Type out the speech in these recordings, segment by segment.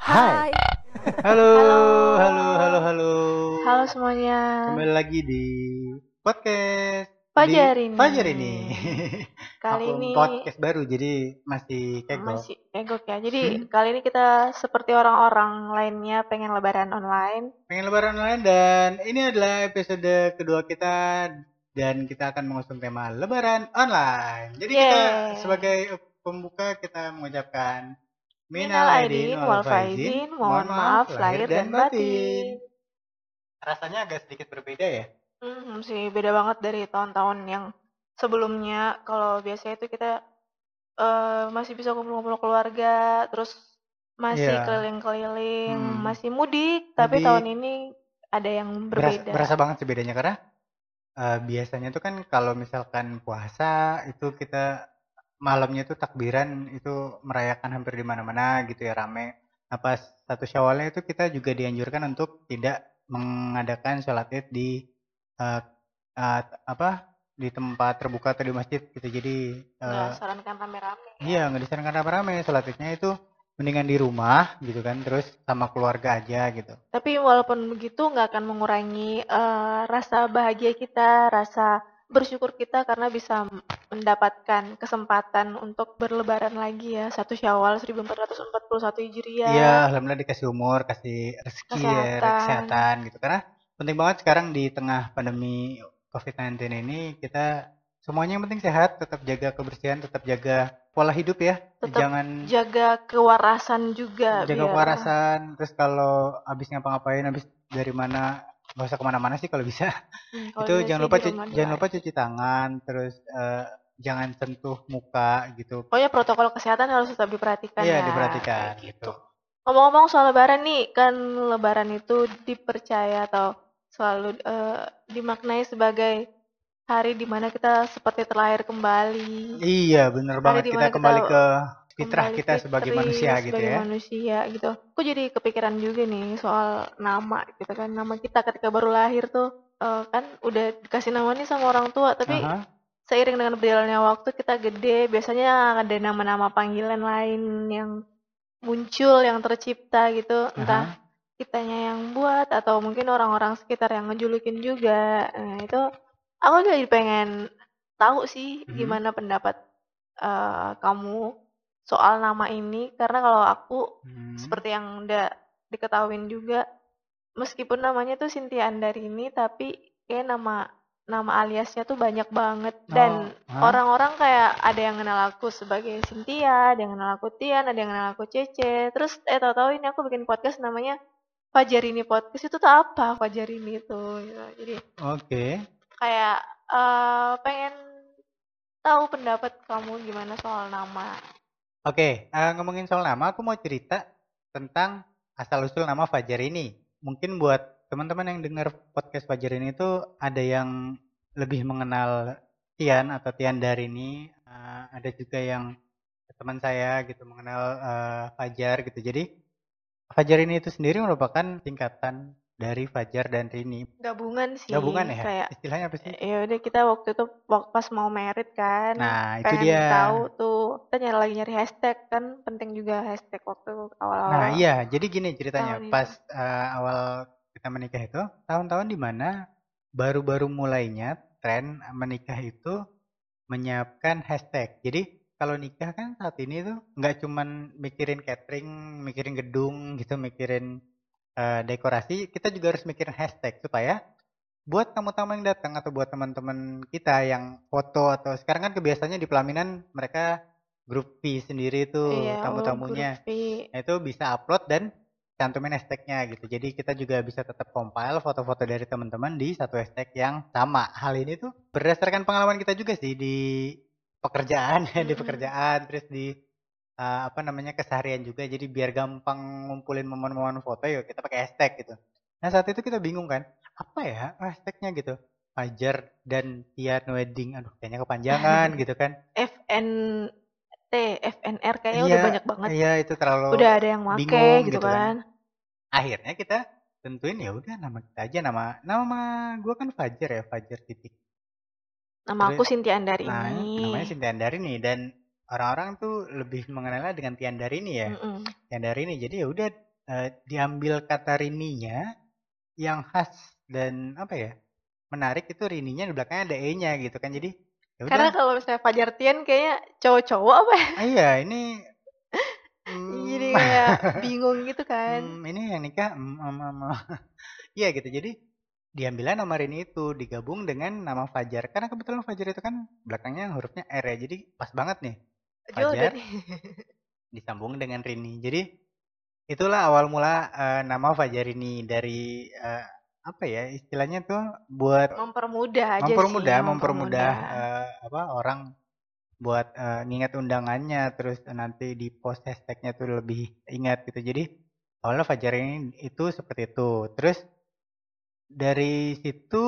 Hai. Halo. Halo semuanya. Kembali lagi di podcast Fajarini. Kali ini podcast baru, jadi masih kegok. Masih kegok ya. Jadi kali ini kita seperti orang-orang lainnya pengen lebaran online. Dan ini adalah episode kedua kita dan kita akan mengusung tema lebaran online. Jadi kita sebagai pembuka kita mengucapkan Minal Aidin wal Faizin, mohon maaf lahir dan batin. Rasanya agak sedikit berbeda ya? Sih, beda banget dari tahun-tahun yang sebelumnya. Kalau biasanya itu kita masih bisa kumpul-kumpul keluarga, terus masih keliling-keliling, masih mudik. Tapi tahun ini ada yang berbeda. Berasa banget sih bedanya, karena biasanya tuh kan kalau misalkan puasa itu kita malamnya itu takbiran, itu merayakan hampir di mana-mana gitu ya, rame. Nah, pas satu Syawalnya itu kita juga dianjurkan untuk tidak mengadakan sholat id di di tempat terbuka atau di masjid gitu. Jadi nggak disarankan rame-rame. Iya, nggak disarankan rame-rame. Sholat idnya itu mendingan di rumah gitu kan, terus sama keluarga aja gitu. Tapi walaupun begitu nggak akan mengurangi rasa bahagia kita, rasa bersyukur kita karena bisa mendapatkan kesempatan untuk berlebaran lagi ya. 1 Syawal 1441 Hijriah. Iya, alhamdulillah dikasih umur, kasih rezeki, kesehatan gitu. Karena penting banget sekarang di tengah pandemi COVID-19 ini, kita semuanya yang penting sehat, tetap jaga kebersihan, tetap jaga pola hidup ya. Jangan jaga kewarasan juga. Jaga kewarasan, terus kalau habis ngapa-ngapain, habis dari mana, nggak usah kemana-mana sih kalau bisa. Itu jangan lupa cuci tangan, terus jangan sentuh muka gitu. Pokoknya protokol kesehatan harus tetap diperhatikan. Iya, diperhatikan gitu. Ngomong-ngomong soal lebaran nih, kan lebaran itu dipercaya atau selalu dimaknai sebagai hari dimana kita seperti terlahir kembali. Iya, bener banget, kita kembali ke fitrah kita sebagai manusia gitu ya. Aku jadi kepikiran juga nih soal nama gitu kan. Nama kita ketika baru lahir tuh kan udah dikasih nama nih sama orang tua. Tapi seiring dengan berjalannya waktu kita gede, biasanya ada nama-nama panggilan lain yang muncul, yang tercipta gitu. Entah kitanya yang buat atau mungkin orang-orang sekitar yang ngejulukin juga. Nah itu aku jadi pengen tahu sih gimana pendapat kamu soal nama ini, karena kalau aku seperti yang udah diketahuin juga, meskipun namanya tuh Chintia Andarinie, tapi kayak nama aliasnya tuh banyak banget, dan orang-orang kayak ada yang kenal aku sebagai Chintia, ada yang kenal aku Tian, ada yang kenal aku Cece, terus tahu-tahu ini aku bikin podcast namanya Fajarini Podcast. Itu tuh apa Fajarini itu? Jadi kayak pengen tahu pendapat kamu gimana soal nama. Ngomongin soal nama, aku mau cerita tentang asal-usul nama Fajarini. Mungkin buat teman-teman yang dengar podcast Fajarini itu ada yang lebih mengenal Tian atau Tiandarinie, ada juga yang teman saya gitu mengenal Fajar gitu. Jadi Fajarini itu sendiri merupakan singkatan dari Fajar dan Rini. Gabungan ya. Kayak, istilahnya apa sih? Ya udah, kita waktu itu pas mau merit kan. Nah, itu dia. Tahu tuh, kita nyari hashtag kan, penting juga hashtag waktu awal-awal. Nah, iya, jadi gini ceritanya. Pas awal kita menikah itu tahun-tahun di mana baru-baru mulainya tren menikah itu menyiapkan hashtag. Jadi kalau nikah kan saat ini tuh enggak cuman mikirin catering, mikirin gedung gitu, mikirin dekorasi, kita juga harus mikirin hashtag supaya buat tamu-tamu yang datang atau buat teman-teman kita yang foto, atau sekarang kan kebiasaannya di pelaminan mereka grup P sendiri tuh tamu-tamunya. Nah, itu bisa upload dan cantumin hashtagnya gitu. Jadi kita juga bisa tetap compile foto-foto dari teman-teman di satu hashtag yang sama. Hal ini tuh berdasarkan pengalaman kita juga sih di pekerjaan, terus di keseharian juga. Jadi biar gampang ngumpulin momen-momen foto, yuk kita pakai hashtag gitu. Nah saat itu kita bingung kan, apa ya hashtagnya gitu. Fajar dan Tian Wedding, aduh kayaknya kepanjangan gitu kan. FNR kayaknya udah banyak banget. Iya, itu terlalu udah ada yang make gitu kan. Akhirnya kita tentuin ya udah nama kita aja, nama gue kan Fajar ya, Fajar Sidik. Nama aku Chintia Andarinie. Nah, namanya Chintia Andarinie dan orang-orang tuh lebih mengenalnya dengan Tiandarinie ya. Tiandarinie. Jadi ya udah diambil kata rininya yang khas dan apa ya? Menarik itu rininya di belakangnya ada e-nya gitu kan. Jadi yaudah. Karena kalau misalnya Fajar Tien kayaknya cowok-cowok apa ya? Iya, ini jadi kayak bingung gitu kan. Ini yang nikah iya gitu. Jadi diambillah nama Rini itu digabung dengan nama Fajar, karena kebetulan Fajar itu kan belakangnya hurufnya R ya, jadi pas banget nih Fajar disambung dengan Rini. Jadi itulah awal mula nama Fajarini dari apa ya istilahnya tuh buat mempermudah aja, mempermudah apa orang buat ngingat undangannya, terus nanti di post hashtagnya tuh lebih ingat gitu. Jadi awalnya Fajarini itu seperti itu. Terus dari situ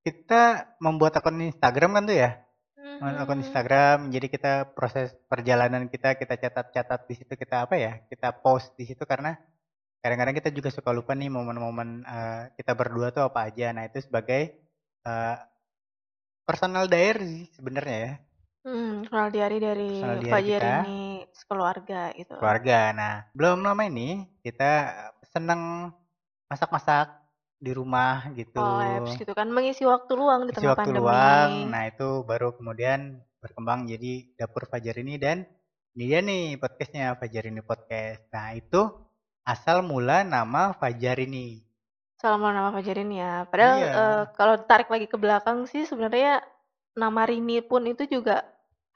kita membuat akun Instagram kan tuh ya, akun Instagram. Jadi kita proses perjalanan kita catat di situ, kita apa ya, kita post di situ, karena kadang-kadang kita juga suka lupa nih momen-momen kita berdua tuh apa aja. Nah itu sebagai personal diary sebenarnya ya. Personal diary dari Fajarini sekeluarga gitu. Keluarga. Nah belum lama ini kita seneng masak-masak di rumah gitu. Oh, apps gitu kan, mengisi waktu luang di tengah pandemi. Nah, itu baru kemudian berkembang jadi Dapur Fajarini, dan ini dia nih podcastnya Fajarini Podcast. Nah, itu asal mula nama Fajarini. Asal mula nama Fajarini ya. Padahal iya. Kalau tarik lagi ke belakang sih sebenarnya nama Rini pun itu juga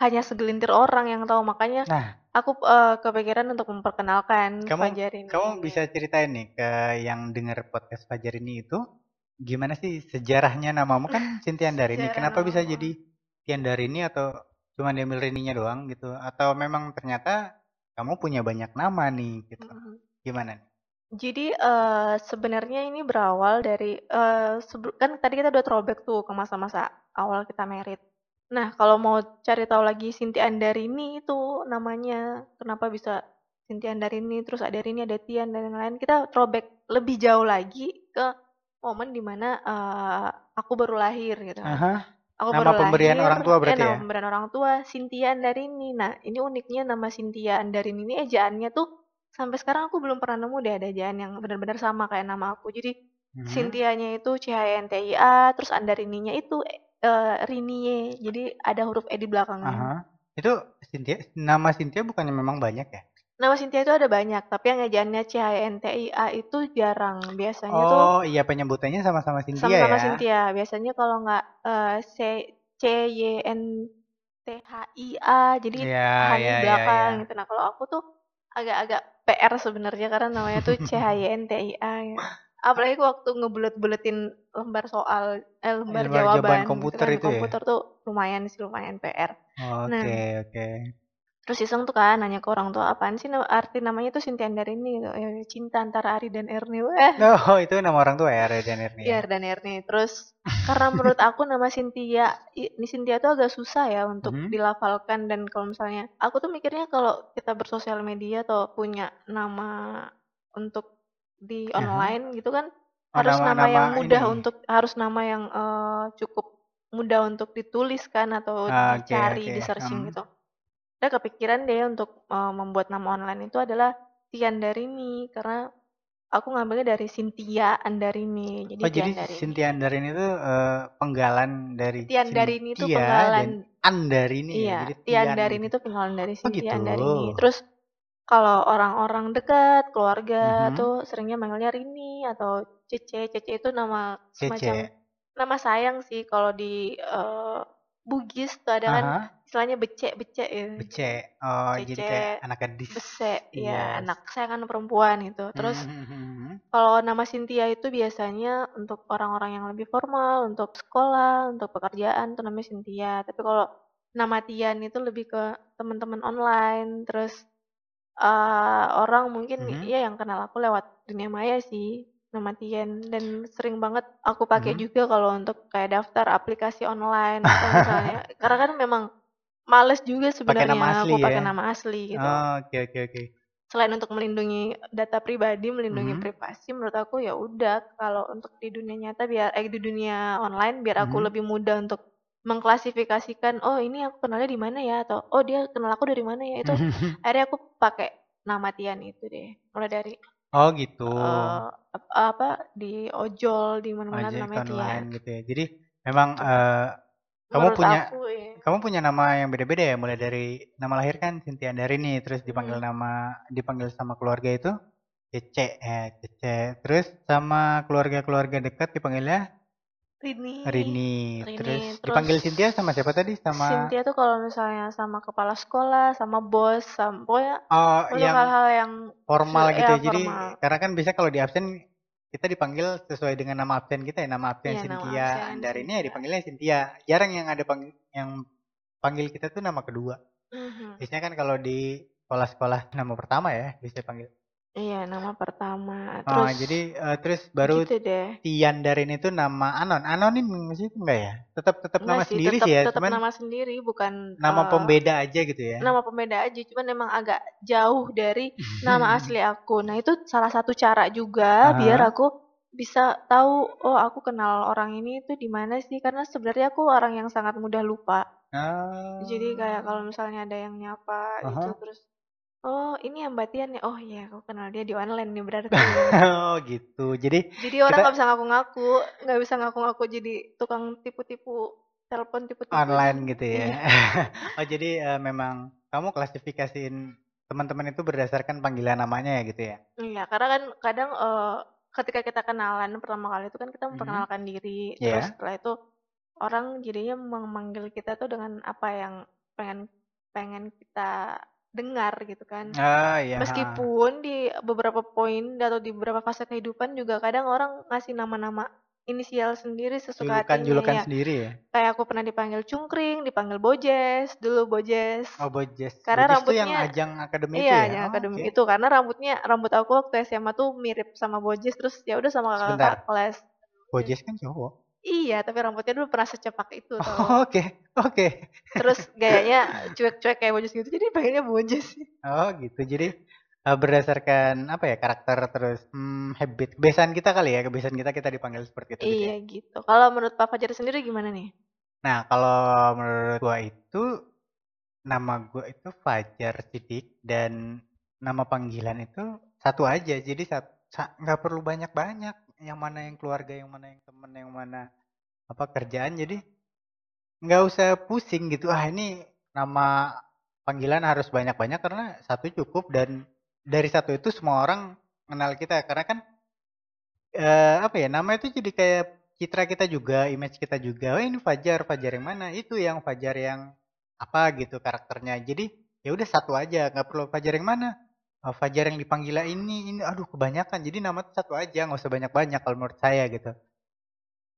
hanya segelintir orang yang tahu, makanya aku kepikiran untuk memperkenalkan Fajarini. Kamu bisa ceritain nih ke yang dengar podcast Fajarini itu gimana sih sejarahnya namamu kan Chintia Andarinie, kenapa bisa jadi Tiandarinie atau cuma diambil Rininya doang gitu, atau memang ternyata kamu punya banyak nama nih gitu. Gimana nih? Jadi sebenarnya ini berawal dari kan tadi kita udah throwback tuh ke masa-masa awal kita married. Nah, kalau mau cari tahu lagi Chintia Andarinie itu namanya, kenapa bisa Chintia Andarinie, terus ada Rini, ada Tian, dan lain-lain, kita throwback lebih jauh lagi ke momen dimana aku baru lahir gitu. Aku nama baru pemberian lahir, orang tua berarti ya? Nama pemberian orang tua, Chintia Andarinie. Nah, ini uniknya nama Chintia Andarinie ini ejaannya tuh, sampai sekarang aku belum pernah nemu deh ada ejaan yang benar-benar sama kayak nama aku. Jadi, Chintia-nya itu C-H-I-N-T-I-A, terus Andarininya itu Rinie, jadi ada huruf E di belakangnya. Itu Chintia, nama Chintia bukannya memang banyak ya? Nama Chintia itu ada banyak, tapi yang ejaannya C-H-I-N-T-I-A itu jarang. Biasanya tuh iya, penyebutannya sama-sama Chintia ya? Sama-sama Chintia, biasanya kalau nggak C-Y-N-T-H-I-A, jadi hanya di belakang gitu. Nah kalau aku tuh agak-agak PR sebenarnya karena namanya tuh C-H-I-N-T-I-A ya. Apalagi waktu ngebulet-buletin lembar jawaban komputer gitu kan, komputer ya? Tuh lumayan PR. Oke. Terus iseng tuh kan nanya ke orang tua, apaan sih arti namanya tuh Chintia Andarinie gitu. Cinta antara Ari dan Ernie. Oh, itu nama orang tua ya, Ari dan Ernie. Iya, dan Ernie. Terus karena menurut aku nama Chintia tuh agak susah ya untuk dilafalkan, dan kalau misalnya aku tuh mikirnya kalau kita bersosial media atau punya nama untuk di online gitu kan, harus nama yang mudah ini. Harus nama yang cukup mudah untuk ditulis kan, atau dicari, di searching gitu. Nah kepikiran deh untuk membuat nama online itu adalah Tiandarinie, karena aku ngambilnya dari Chintia Andarinie. Jadi Chintia Andarinie itu penggalan dari Tiandarinie itu penggalan Andarinie. Iya, Tiandarinie itu penggalan dari Chintia Andarinie. Terus kalau orang-orang dekat, keluarga tuh seringnya manggilnya Rini atau Cece. Cece itu nama semacam nama sayang sih. Kalau di Bugis tuh ada kan istilahnya bece ya. Bece. Oh, Cece, jadi kayak anak gadis. Bece, ya, anak sayangan perempuan gitu. Terus kalau nama Chintia itu biasanya untuk orang-orang yang lebih formal, untuk sekolah, untuk pekerjaan tuh namanya Chintia. Tapi kalau nama Tian itu lebih ke teman-teman online, terus orang mungkin ya yang kenal aku lewat dunia maya sih nama Tian, dan sering banget aku pakai juga kalau untuk kayak daftar aplikasi online atau misalnya karena kan memang males juga sebenarnya aku pakai nama asli gitu. Oke. Selain untuk melindungi data pribadi, melindungi privasi, menurut aku ya udah kalau untuk di dunia nyata biar di dunia online biar aku lebih mudah untuk mengklasifikasikan, oh ini aku kenalnya di mana ya, atau oh dia kenal aku dari mana ya, itu akhirnya aku pakai nama Tian itu deh, mulai dari oh gitu apa di ojol di mana-mana namanya Tian gitu ya. Jadi memang kamu punya nama yang beda-beda ya, mulai dari nama lahir kan Chintia Andarinie, terus dipanggil dipanggil sama keluarga itu Cece, terus sama keluarga-keluarga dekat dipanggilnya Rini. Terus dipanggil Cynthia sama siapa tadi? Sama Cynthia tuh kalau misalnya sama kepala sekolah, sama bos, sama pokoknya hal-hal yang formal gitu ya. Jadi karena kan biasanya kalau di absen kita dipanggil sesuai dengan nama absen kita ya, nama absen Cynthia Andarinie ya dipanggilnya Cynthia. Jarang yang ada panggil kita tuh nama kedua. Biasanya kan kalau di sekolah-sekolah nama pertama ya bisa panggil. Iya, nama pertama. Terus terus baru gitu Tiandarinie itu nama anonim sih enggak ya? Tetap nama sih, sendiri tetep, sih ya, tetap nama sendiri, bukan nama pembeda aja gitu ya. Nama pembeda aja, cuman memang agak jauh dari nama asli aku. Nah, itu salah satu cara juga biar aku bisa tahu oh aku kenal orang ini itu di mana sih, karena sebenarnya aku orang yang sangat mudah lupa. Jadi kayak kalau misalnya ada yang nyapa gitu terus oh ini ya Mbak Tian ya, oh iya aku kenal dia di online nih berarti. Oh gitu, jadi orang nggak bisa ngaku-ngaku, jadi tukang tipu-tipu telepon, tipu-tipu online gitu ya. Oh jadi memang kamu klasifikasiin teman-teman itu berdasarkan panggilan namanya ya gitu ya? Iya, karena kan kadang ketika kita kenalan pertama kali itu kan kita memperkenalkan diri, terus setelah itu orang jadinya memanggil kita tuh dengan apa yang pengen kita dengar gitu kan. Meskipun di beberapa poin atau di beberapa fase kehidupan juga kadang orang ngasih nama-nama inisial sendiri sesuka hatinya. Julukan sendiri ya. Kayak aku pernah dipanggil Cungkring, dipanggil Bojes, dulu Bojes. Oh, Bojes. Karena Bojes rambutnya itu yang ajang akademik itu ya. Iya, ajang akademik itu karena rambut aku waktu SMA tuh mirip sama Bojes, terus ya udah sama kakak kelas. Bojes kan cowok. Iya, tapi rambutnya dulu pernah secepak itu. Oke. Terus gayanya cuek-cuek kayak Bojes gitu, jadi panggilnya Bojes. Oh gitu, jadi berdasarkan apa ya, karakter terus habit. Kebiasaan kita dipanggil seperti itu. Iya gitu. Kalau menurut Pak Fajar sendiri gimana nih? Nah, kalau menurut gua itu, nama gua itu Fajar Sidik, dan nama panggilan itu satu aja, jadi nggak perlu banyak-banyak. Yang mana yang keluarga, yang mana yang temen, yang mana apa kerjaan, jadi nggak usah pusing gitu ini nama panggilan harus banyak-banyak, karena satu cukup, dan dari satu itu semua orang kenal kita, karena kan nama itu jadi kayak citra kita juga, image kita juga, ini Fajar yang mana, itu yang Fajar yang apa gitu karakternya, jadi ya udah satu aja, nggak perlu Fajar yang mana, Fajar yang dipanggil ini aduh kebanyakan, jadi nama tuh satu aja, nggak usah banyak-banyak kalau menurut saya gitu.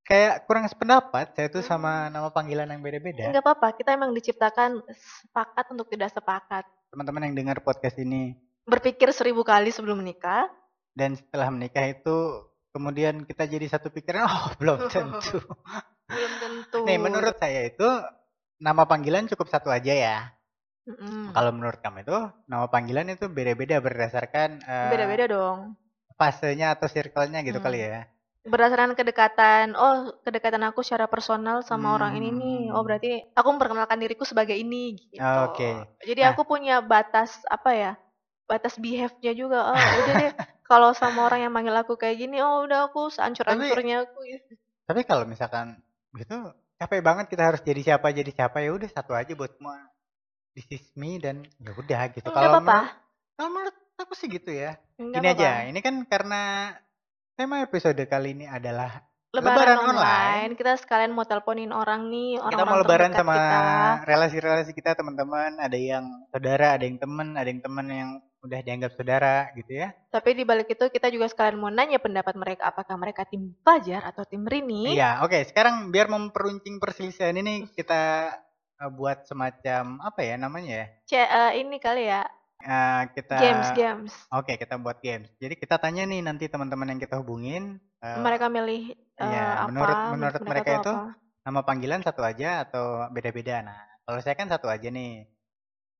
Kayak kurang sependapat saya tuh sama nama panggilan yang beda-beda. Nggak apa-apa, kita emang diciptakan sepakat untuk tidak sepakat. Teman-teman yang dengar podcast ini berpikir 1000 kali sebelum menikah, dan setelah menikah itu kemudian kita jadi satu pikiran, belum tentu. Belum tentu. Nih menurut saya itu nama panggilan cukup satu aja ya. Kalau menurut kamu itu nama panggilan itu beda-beda berdasarkan beda-beda dong fasenya atau circle-nya gitu kali ya, berdasarkan kedekatan, kedekatan aku secara personal sama orang ini nih, berarti aku memperkenalkan diriku sebagai ini gitu. Jadi aku punya batas batas behave-nya juga, udah deh kalau sama orang yang manggil aku kayak gini udah aku seancur-ancurnya aku gitu. Tapi kalau misalkan gitu capek banget kita harus jadi siapa, ya udah satu aja buat semua. This is me, dan ya udah gitu. Kalau menurut aku sih gitu ya. Gini aja, ini kan karena tema episode kali ini adalah lebaran online. Kita sekalian mau teleponin orang nih, orang-orang terdekat kita. Kita mau lebaran sama relasi-relasi kita, teman-teman. Ada yang saudara, ada yang teman yang udah dianggap saudara gitu ya. Tapi di balik itu kita juga sekalian mau nanya pendapat mereka, apakah mereka tim Fajar atau tim Rini? Iya, oke. Sekarang biar memperuncing perselisihan ini kita buat semacam ini kali ya, kita games. Oke, kita buat games, jadi kita tanya nih nanti teman-teman yang kita hubungin, mereka milih menurut mereka itu nama panggilan satu aja atau beda-beda. Nah kalau saya kan satu aja nih,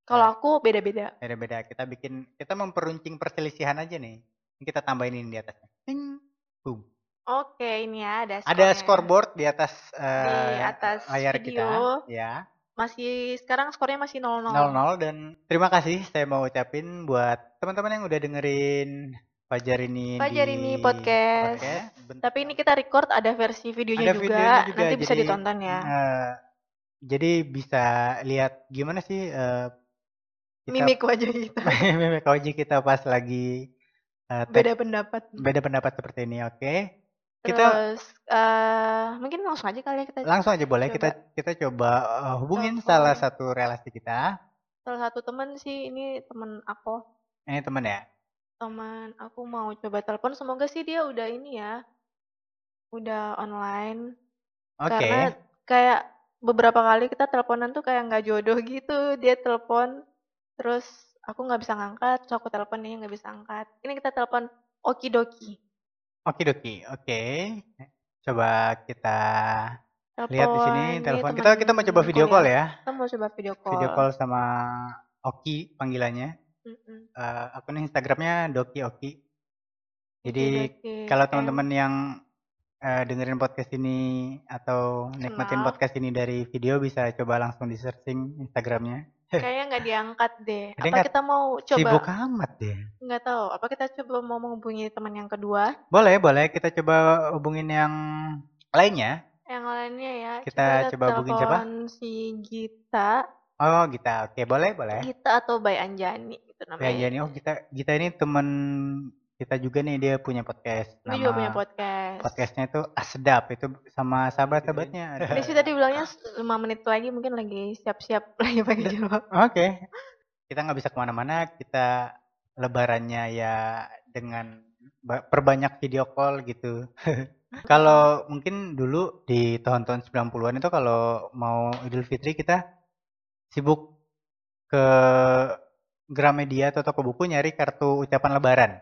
kalau aku beda-beda. Kita memperuncing perselisihan aja nih, ini kita tambahin di atasnya, ting boom. Oke, ini ya ada scoreboard di atas, layar video kita. Ya. Masih sekarang skornya masih 0-0. 0-0 dan terima kasih saya mau ucapin buat teman-teman yang udah dengerin Fajarini podcast. Tapi ini kita record ada versi videonya, juga. Nanti jadi, bisa ditonton ya. Jadi bisa lihat gimana sih mimik wajah kita. Mimik wajah kita pas lagi beda pendapat seperti ini, oke. Terus mungkin langsung aja kali ya kita. Langsung aja boleh kita coba hubungin salah satu relasi kita. Salah satu teman sih, ini teman aku. Ini teman ya? Teman aku mau coba telepon, semoga sih dia udah ini ya. Udah online. Oke. Karena kayak beberapa kali kita teleponan tuh kayak nggak jodoh gitu, dia telepon terus aku nggak bisa ngangkat, so aku telepon dia nggak bisa angkat. Ini kita telepon Oki Doki. Oki Doki, oke. Coba kita telepon, lihat di sini telepon. Kita mau coba video call ya. Kita mau coba video call. Video call sama Oki panggilannya. Akun Instagramnya Doki Oki. Jadi kalau teman-teman yang dengerin podcast ini atau nikmatin podcast ini dari video, bisa coba langsung di searching Instagramnya. Kayaknya nggak diangkat deh. Apa kita mau coba? Sibuk amat deh. Nggak tahu. Apa kita coba mau menghubungi teman yang kedua? Boleh. Kita coba hubungin yang lainnya. Yang lainnya ya. Kita coba hubungin siapa? Si Gita. Oh Gita. Oke, boleh. Gita atau Bai Anjani itu namanya. Bai Anjani. Oh Gita ini teman kita juga nih, dia punya podcast. Dia juga punya podcast. Podcastnya itu Sedap, itu sama sahabat-sahabatnya. Dia sih tadi bilangnya 5 menit lagi, mungkin lagi siap-siap lagi pakai jilbab. Oke. Kita nggak bisa kemana-mana, kita lebarannya ya dengan perbanyak video call gitu. Kalau mungkin dulu di tahun-tahun 90-an itu kalau mau Idul Fitri kita sibuk ke Gramedia atau toko buku nyari kartu ucapan lebaran.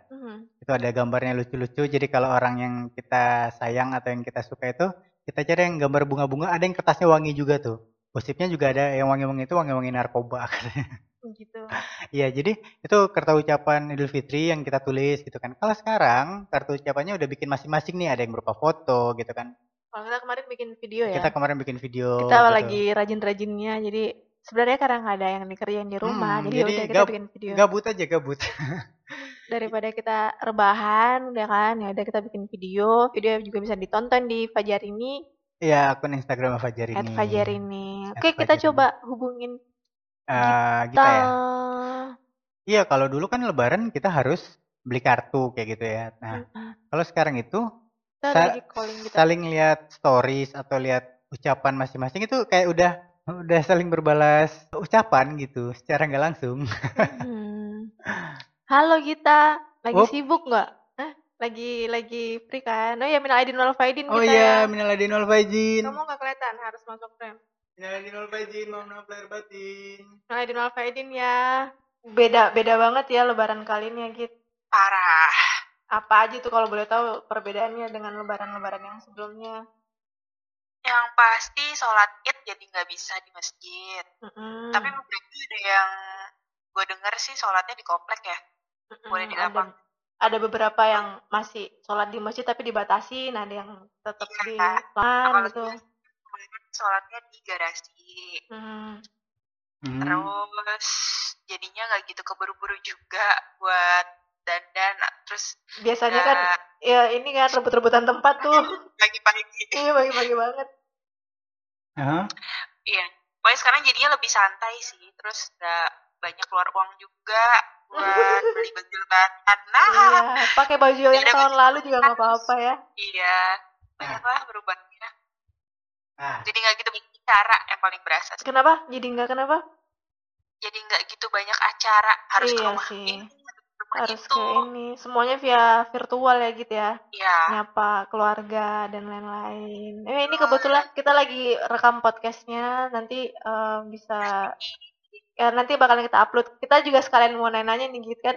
Itu ada gambarnya lucu-lucu, jadi kalau orang yang kita sayang atau yang kita suka itu kita cari yang gambar bunga-bunga, ada yang kertasnya wangi juga tuh. Gosipnya juga ada yang wangi-wangi itu wangi-wangi narkoba katanya. Gitu. Iya, jadi itu kartu ucapan Idul Fitri yang kita tulis gitu kan. Kalau sekarang kartu ucapannya udah bikin masing-masing nih, ada yang berupa foto gitu kan. Kalau kita kemarin bikin video ya. Kita gitu. Lagi rajin-rajinnya, jadi sebenarnya karena nggak ada yang dikerjain di rumah, jadi udah kita bikin video. Gabut aja. Daripada kita rebahan, udah kan? Ya udah kita bikin video. Video juga bisa ditonton di Fajarini. Iya, akun Instagram Fajarini. @Fajarini. Oke, kita coba hubungin Gita ya. Iya, kalau dulu kan Lebaran kita harus beli kartu kayak gitu ya. Nah, kalau sekarang itu saling lihat stories atau lihat ucapan masing-masing itu kayak udah saling berbalas ucapan gitu secara nggak langsung. Halo Gita, lagi sibuk nggak? Lagi free kan? Oh ya, minal aidin wal faidin. Oh iya, minal aidin wal faidin. Kamu nggak kelihatan, harus masuk frame. Minal aidin wal faidin, mohon maaf lahir batin. Minal aidin wal faidin ya. Beda banget ya Lebaran kali ini ya, Git. Parah. Apa aja tuh kalau boleh tahu perbedaannya dengan Lebaran-Lebaran yang sebelumnya? Yang pasti sholat id jadi nggak bisa di masjid. Tapi mungkin ada yang gue denger sih sholatnya di komplek ya. Boleh di lapang. Ada beberapa yang masih sholat di masjid tapi dibatasi. Nah, ada yang tetap di lapangan gitu. Sholatnya di garasi. Terus jadinya nggak gitu keburu-buru juga buat dan terus biasanya kan ya ini kan rebut-rebutan tempat tuh pagi-pagi. Iya, pagi-pagi banget. Iya, pokoknya sekarang jadinya lebih santai sih, terus nggak banyak keluar uang juga buat beli baju lebaran. Nah, iya, pakai baju yang tahun lalu juga nggak apa-apa ya. Iya, banyaklah berubahnya. Jadi nggak gitu banyak acara yang paling berasa sih. Kenapa? Jadi nggak gitu banyak acara harus ke rumah ini. Harus gitu. Kayak ini semuanya via virtual ya gitu ya, nyapa keluarga dan lain-lain. Ini kebetulan kita lagi rekam podcastnya, nanti bisa ya nanti bakalan kita upload. Kita juga sekalian mau nanya-nanya nih gitu kan,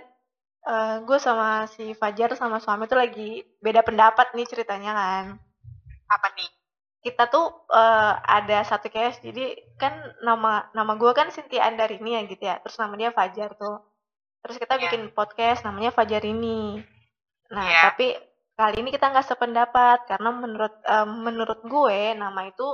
gue sama si Fajar sama suami tuh lagi beda pendapat nih ceritanya kan. Apa nih? Kita tuh ada satu case, jadi kan nama gue kan Chintia Andarinie ya gitu ya, terus nama dia Fajar tuh. Terus kita bikin podcast namanya Fajarini. Nah, tapi Kali ini kita nggak sependapat karena menurut gue nama itu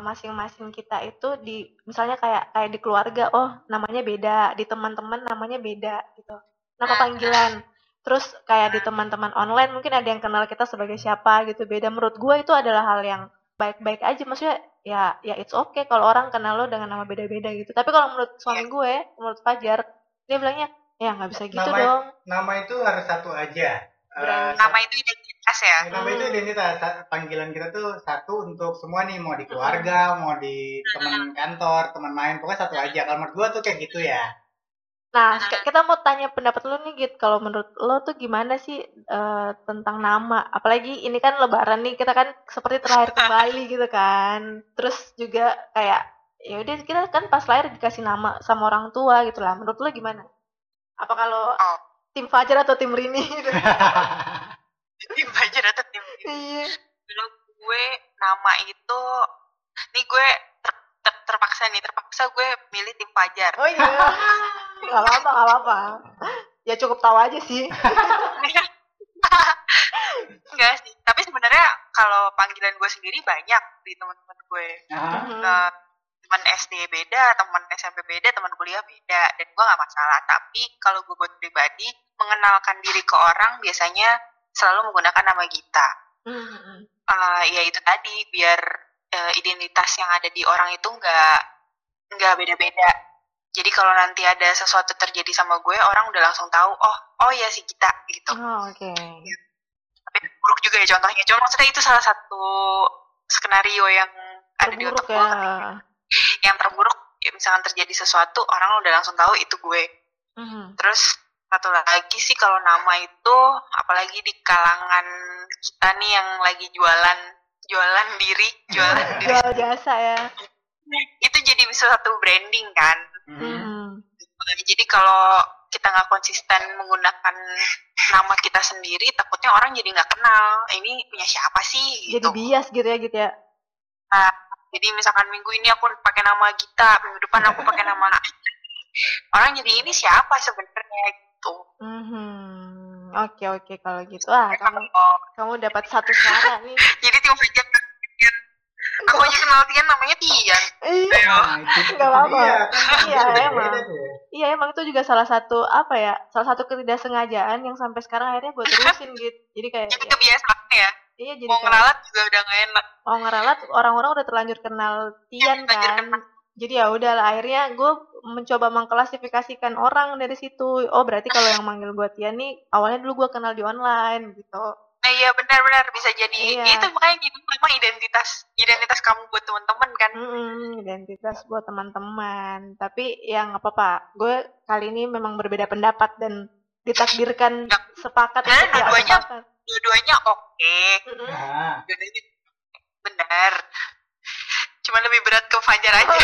masing-masing kita itu di misalnya kayak di keluarga, oh namanya beda, di teman-teman namanya beda gitu. Nama panggilan. Terus kayak di teman-teman online mungkin ada yang kenal kita sebagai siapa gitu, beda. Menurut gue itu adalah hal yang baik-baik aja, maksudnya ya it's okay kalau orang kenal lo dengan nama beda-beda gitu. Tapi kalau menurut suami gue, menurut Fajar, dia bilangnya ya nggak bisa gitu dong. Nama itu harus satu aja. Nama itu identitas ya. Nama itu identitas. Panggilan kita tuh satu untuk semua nih, mau di keluarga, mau di teman kantor, teman main, pokoknya satu aja. Kalau menurut gua tuh kayak gitu ya. Nah, kita mau tanya pendapat lu nih, Git. Kalau menurut lo tuh gimana sih tentang nama? Apalagi ini kan Lebaran nih, kita kan seperti terlahir kembali gitu kan. Terus juga kayak ya udah kita kan pas lahir dikasih nama sama orang tua gitu lah. Menurut lo gimana? Apa kalau tim Fajar atau tim Rini? Tim Fajar atau tim Rini? Menurut gue nama itu, nih gue terpaksa gue milih tim Fajar. Oh iya, nggak apa-apa. Ya cukup tahu aja sih. Enggak sih. Tapi sebenarnya kalau panggilan gue sendiri banyak di teman-teman gue. Nah, teman SD beda, teman SMP beda, teman kuliah beda, dan gue nggak masalah. Tapi kalau gue buat pribadi, mengenalkan diri ke orang biasanya selalu menggunakan nama Gita. Ya itu tadi, biar identitas yang ada di orang itu nggak beda-beda. Jadi kalau nanti ada sesuatu terjadi sama gue, orang udah langsung tahu, oh ya si Gita gitu. Ya. Tapi buruk juga ya contohnya. Cuma maksudnya itu salah satu skenario yang ada di otak gue. Yang terburuk ya, misalkan terjadi sesuatu orang udah langsung tahu itu gue. Terus satu lagi sih kalau nama itu, apalagi di kalangan kita nih yang lagi jualan diri jual jasa ya, itu jadi bisa satu branding kan. Jadi kalau kita nggak konsisten menggunakan nama kita sendiri, takutnya orang jadi nggak kenal ini punya siapa sih gitu. Jadi bias gitu ya. Jadi misalkan minggu ini aku pakai nama Gita, minggu depan aku pakai nama orang, jadi ini siapa sebenarnya gitu. Oke kalau gitu. Kamu dapat satu suara nih. Jadi tim Fajar. Aku aja kenal Tian, namanya Tian. Iya. Enggak apa-apa. Iya, emang itu juga salah satu salah satu ketidaksengajaan yang sampai sekarang akhirnya gue terusin gitu. Jadi kayak kebiasaan ya. Iya, jadi mau ngeralat juga udah gak enak. Mau ngeralat orang-orang udah terlanjur kenal Tian kan. Jadi ya udah lah, akhirnya gue mencoba mengklasifikasikan orang dari situ. Oh berarti kalau yang manggil gue Tian nih awalnya dulu gue kenal di online gitu. Nah iya benar-benar bisa jadi. Itu makanya gitu, memang identitas kamu buat teman-teman kan. Identitas buat teman-teman. Tapi ya nggak apa-apa. Gue kali ini memang berbeda pendapat dan ditakdirkan sepakat. Nah, dua-duanya oke. Dua-duanya benar, cuma lebih berat ke Fajar aja.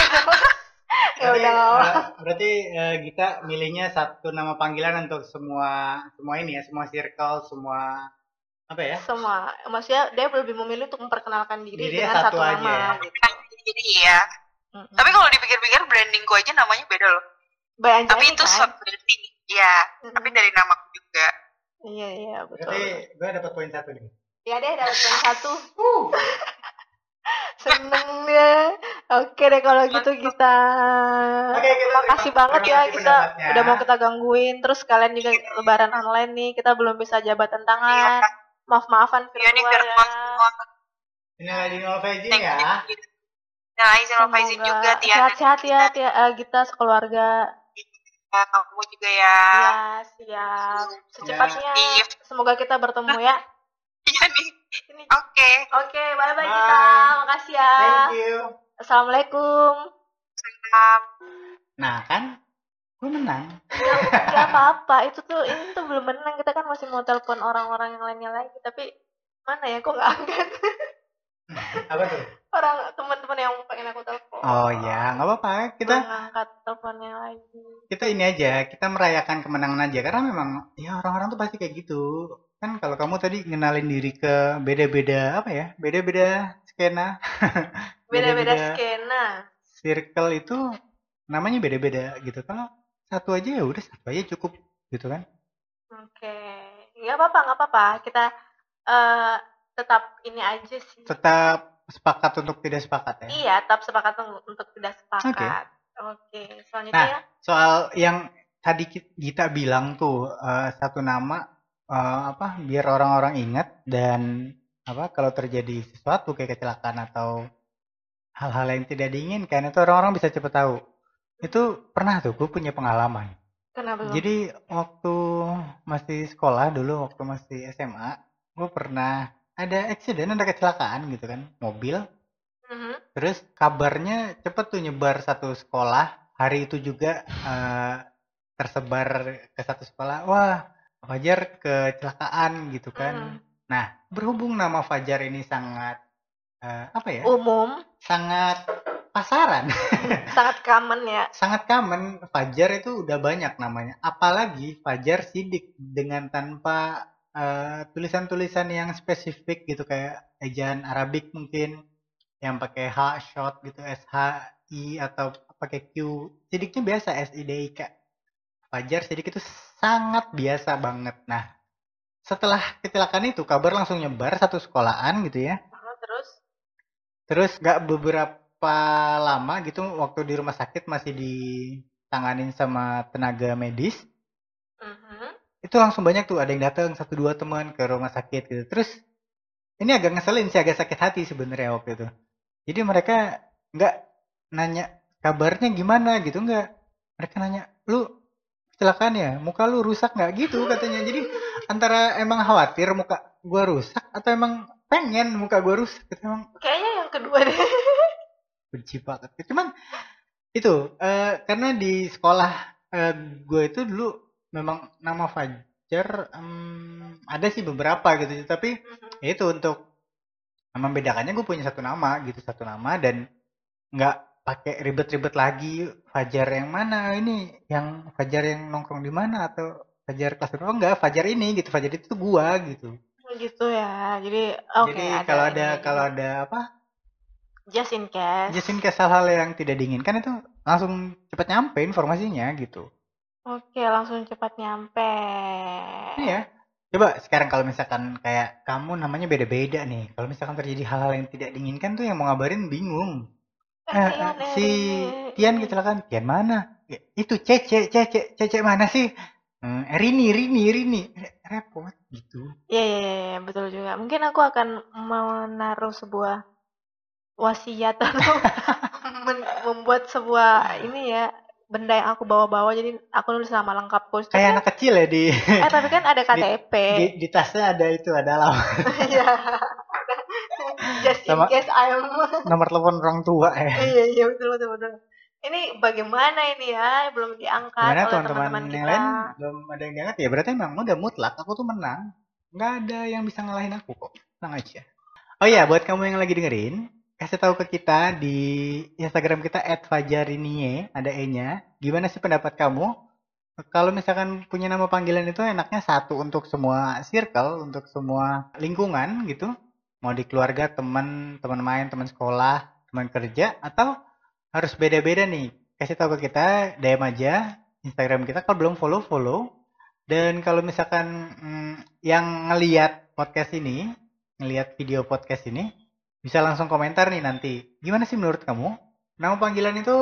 Ya udah. Berarti kita milihnya satu nama panggilan untuk semua ini ya, semua circle, semua apa ya, semua. Maksudnya dia lebih memilih untuk memperkenalkan diri dengan satu nama aja. Jadi ya tapi kalau dipikir-pikir brandingku aja namanya beda loh, Bai Anjani, tapi itu kan? Sub branding ya. Tapi dari namaku juga. Iya betul. Berarti gue dapat poin 1 nih. Iya deh, dapat poin 1. Seneng deh. Oke deh kalau gitu kita. Makasih banget ya kita udah mau kita gangguin. Terus kalian juga lebaran online nih, kita belum bisa jabatan tangan. Maaf-maafan virtual ya. Ini Novajin ya. Izin Novajin juga Tia. Sehat ya Tia, kita sekeluarga. Kamu juga ya. Ya, siap. Secepatnya. Semoga kita bertemu ya. Iya nih. Oke, bye-bye kita. Makasih ya. Thank you. Assalamualaikum. Salam. Nah kan, gue menang. Gak apa-apa. Ini tuh belum menang. Kita kan masih mau telepon orang-orang yang lainnya lagi. Tapi mana ya? Kok nggak angkat? Apa tuh? Orang teman-teman yang pengen aku telepon. Oh ya, nggak apa-apa. Kita angkat teleponnya lagi. Kita ini aja, kita merayakan kemenangan aja. Karena memang ya orang-orang tuh pasti kayak gitu. Kan kalau kamu tadi ngenalin diri ke beda-beda beda-beda skena. Beda-beda skena. Circle itu namanya beda-beda gitu. Kalau satu aja ya udah, satu aja cukup gitu kan. Oke. Nggak apa-apa. Kita tetap ini aja sih. Tetap sepakat untuk tidak sepakat ya? Iya, tetap sepakat untuk tidak sepakat. Oke. Selanjutnya ya. Soal yang tadi Gita bilang tuh, satu nama, biar orang-orang ingat, dan kalau terjadi sesuatu kayak kecelakaan atau hal-hal yang tidak diinginkan, itu orang-orang bisa cepat tahu. Itu pernah tuh, gue punya pengalaman. Kenapa? Jadi waktu masih sekolah dulu, waktu masih SMA, gue pernah ada aksiden, ada kecelakaan gitu kan, mobil. Terus kabarnya cepet tuh nyebar satu sekolah. Hari itu juga tersebar ke satu sekolah. Wah, Fajar kecelakaan gitu kan. Nah, berhubung nama Fajar ini sangat umum, sangat pasaran, sangat common ya. Sangat common, Fajar itu udah banyak namanya. Apalagi Fajar Sidik dengan tanpa tulisan-tulisan yang spesifik gitu, kayak ejaan Arabik mungkin yang pakai H short gitu, SHI atau pakai Q. Sidiknya biasa SIDIK. Fajar Sidik itu sangat biasa banget. Nah, setelah kecelakaan itu kabar langsung nyebar satu sekolahan gitu ya. Terus gak beberapa lama gitu, waktu di rumah sakit masih ditanganin sama tenaga medis. Itu langsung banyak tuh, ada yang datang 1-2 teman ke rumah sakit gitu. Terus ini agak ngeselin sih, agak sakit hati sebenarnya waktu itu. Jadi mereka gak nanya kabarnya gimana gitu, enggak. Mereka nanya, lu kecelakaan ya? Muka lu rusak gak gitu katanya. Jadi antara emang khawatir muka gua rusak atau emang pengen muka gue rusak, emang kayaknya yang kedua deh. Benci banget. Cuman itu karena di sekolah gue itu dulu memang nama Fajar ada sih beberapa gitu, tapi ya itu untuk membedakannya gue punya satu nama gitu, dan nggak pakai ribet-ribet lagi Fajar yang mana ini, yang Fajar yang nongkrong di mana atau Fajar kelas berapa, enggak, Fajar ini gitu, Fajar itu gue gitu. Gitu ya, jadi jadi kalau ada just in case hal-hal yang tidak diinginkan itu langsung cepat nyampe informasinya gitu. Oke, langsung cepat nyampe. Iya, coba sekarang kalau misalkan kayak kamu namanya beda-beda nih, kalau misalkan terjadi hal-hal yang tidak diinginkan tuh yang mau ngabarin bingung. Si Tian kecelakaan, Tian mana? Ya, itu Cece mana sih? Rini repot gitu. Iya, betul juga. Mungkin aku akan menaruh sebuah wasiat atau membuat sebuah ini ya, benda yang aku bawa-bawa, jadi aku nulis nama lengkapku. Kayak anak kecil ya di. Tapi kan ada KTP. Di tasnya ada itu, ada alamat. Iya. Just in case nomor telepon orang tua ya. Iya, betul. Ini bagaimana ini ya, belum diangkat. Gimana, oleh teman-teman kita. Yang lain belum ada yang diangkat ya, berarti emang udah mutlak aku tuh menang. Nggak ada yang bisa ngalahin aku kok, tenang aja. Oh iya, buat kamu yang lagi dengerin, kasih tahu ke kita di Instagram kita @fajarininie, ada e-nya. Gimana sih pendapat kamu? Kalau misalkan punya nama panggilan itu enaknya satu untuk semua circle, untuk semua lingkungan gitu. Mau di keluarga, teman, teman main, teman sekolah, teman kerja, atau harus beda-beda nih. Kasih tahu ke kita, DM aja Instagram kita. Kalau belum follow. Dan kalau misalkan yang ngelihat video podcast ini, bisa langsung komentar nih nanti. Gimana sih menurut kamu? Nama panggilan itu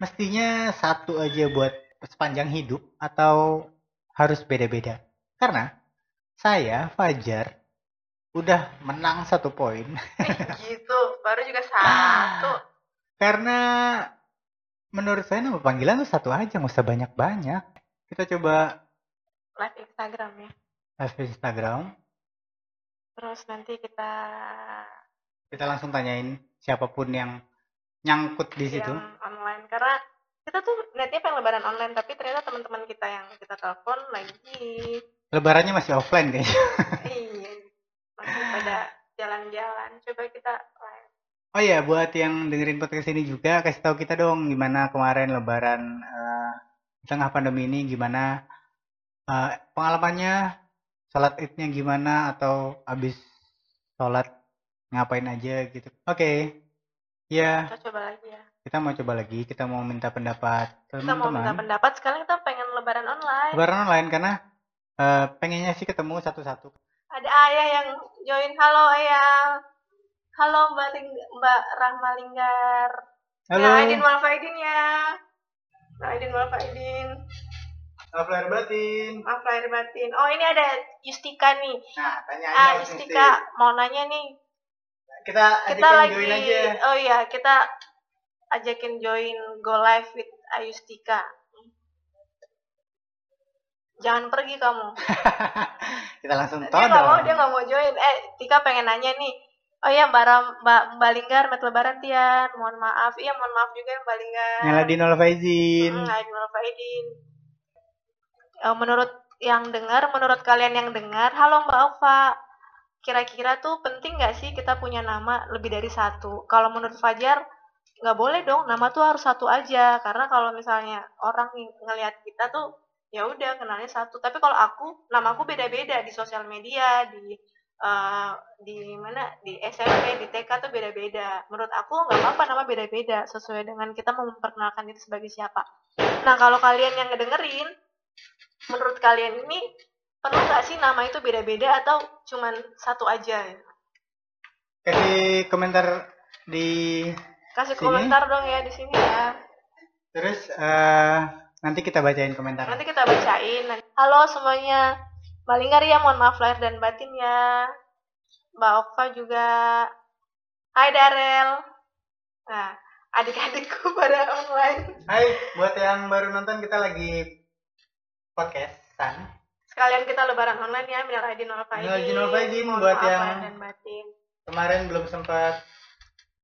mestinya satu aja buat sepanjang hidup atau harus beda-beda? Karena saya, Fajar, udah menang 1 poin. Gitu, baru juga 1. Karena menurut saya nama panggilan tuh satu aja, nggak usah banyak-banyak. Kita coba live Instagram ya. Live Instagram. Terus nanti kita langsung tanyain siapapun yang nyangkut di situ. Yang online, karena kita tuh netnya pengen lebaran online, tapi ternyata teman-teman kita yang kita telepon lagi. Lebarannya masih offline kayaknya. Iya, masih pada jalan-jalan. Coba kita live. Oh iya, buat yang dengerin podcast ini juga, kasih tahu kita dong gimana kemarin lebaran di tengah pandemi ini, gimana pengalamannya, sholat idnya gimana, atau abis sholat ngapain aja gitu. Oke. Ya. Kita coba lagi ya. Kita mau coba lagi, kita mau minta pendapat teman-teman. Kita mau minta pendapat, sekarang kita pengen lebaran online. Lebaran online, karena Pengennya sih ketemu satu-satu. Ada ayah yang join. Halo ayah. Halo Mbak Rahma Linggar. Halo. Aidin wal faidin ya. Aidin wal faidin. Maaf lahir batin. Maaf lahir batin. Oh, ini ada Yustika nih. Nah, tanya aja. Yustika mau nanya nih. Kita lagi join aja. Oh iya, kita ajakin join Go Live with Ayustika. Jangan pergi kamu. Kita langsung tonton. Dia nggak mau join. Tika pengen nanya nih. Oh iya, Mbak Linggar, Met Lebaran Tian. Mohon maaf. Iya, mohon maaf juga Mbak Linggar. Nyaladin wal faizin. Nyaladin wal faizin. Menurut kalian yang dengar, halo Mbak Alfa, kira-kira tuh penting nggak sih kita punya nama lebih dari satu? Kalau menurut Fajar, nggak boleh dong, nama tuh harus satu aja, karena kalau misalnya orang ngelihat kita tuh, ya udah kenalnya satu. Tapi kalau aku, nama aku beda-beda di sosial media, di mana, di SMP, di TK tuh beda-beda. Menurut aku nggak apa-apa nama beda-beda, sesuai dengan kita mau memperkenalkan diri sebagai siapa. Nah, kalau kalian yang ngedengerin, menurut kalian ini perlu nggak sih nama itu beda-beda atau cuman satu aja? Kasih komentar di kasih sini. Komentar dong ya di sini ya. Terus nanti kita bacain komentar. Nanti kita bacain. Halo semuanya, Mbak Linggar ya, mohon maaf lahir dan batin ya. Mbak Okva juga. Hai Darel. Nah, adik-adikku pada online. Hai, buat yang baru nonton, kita lagi podcastan. Sekalian kita lebaran online ya, minal aidin wal faidin. Minal aidin wal faidin buat yang kemarin belum sempat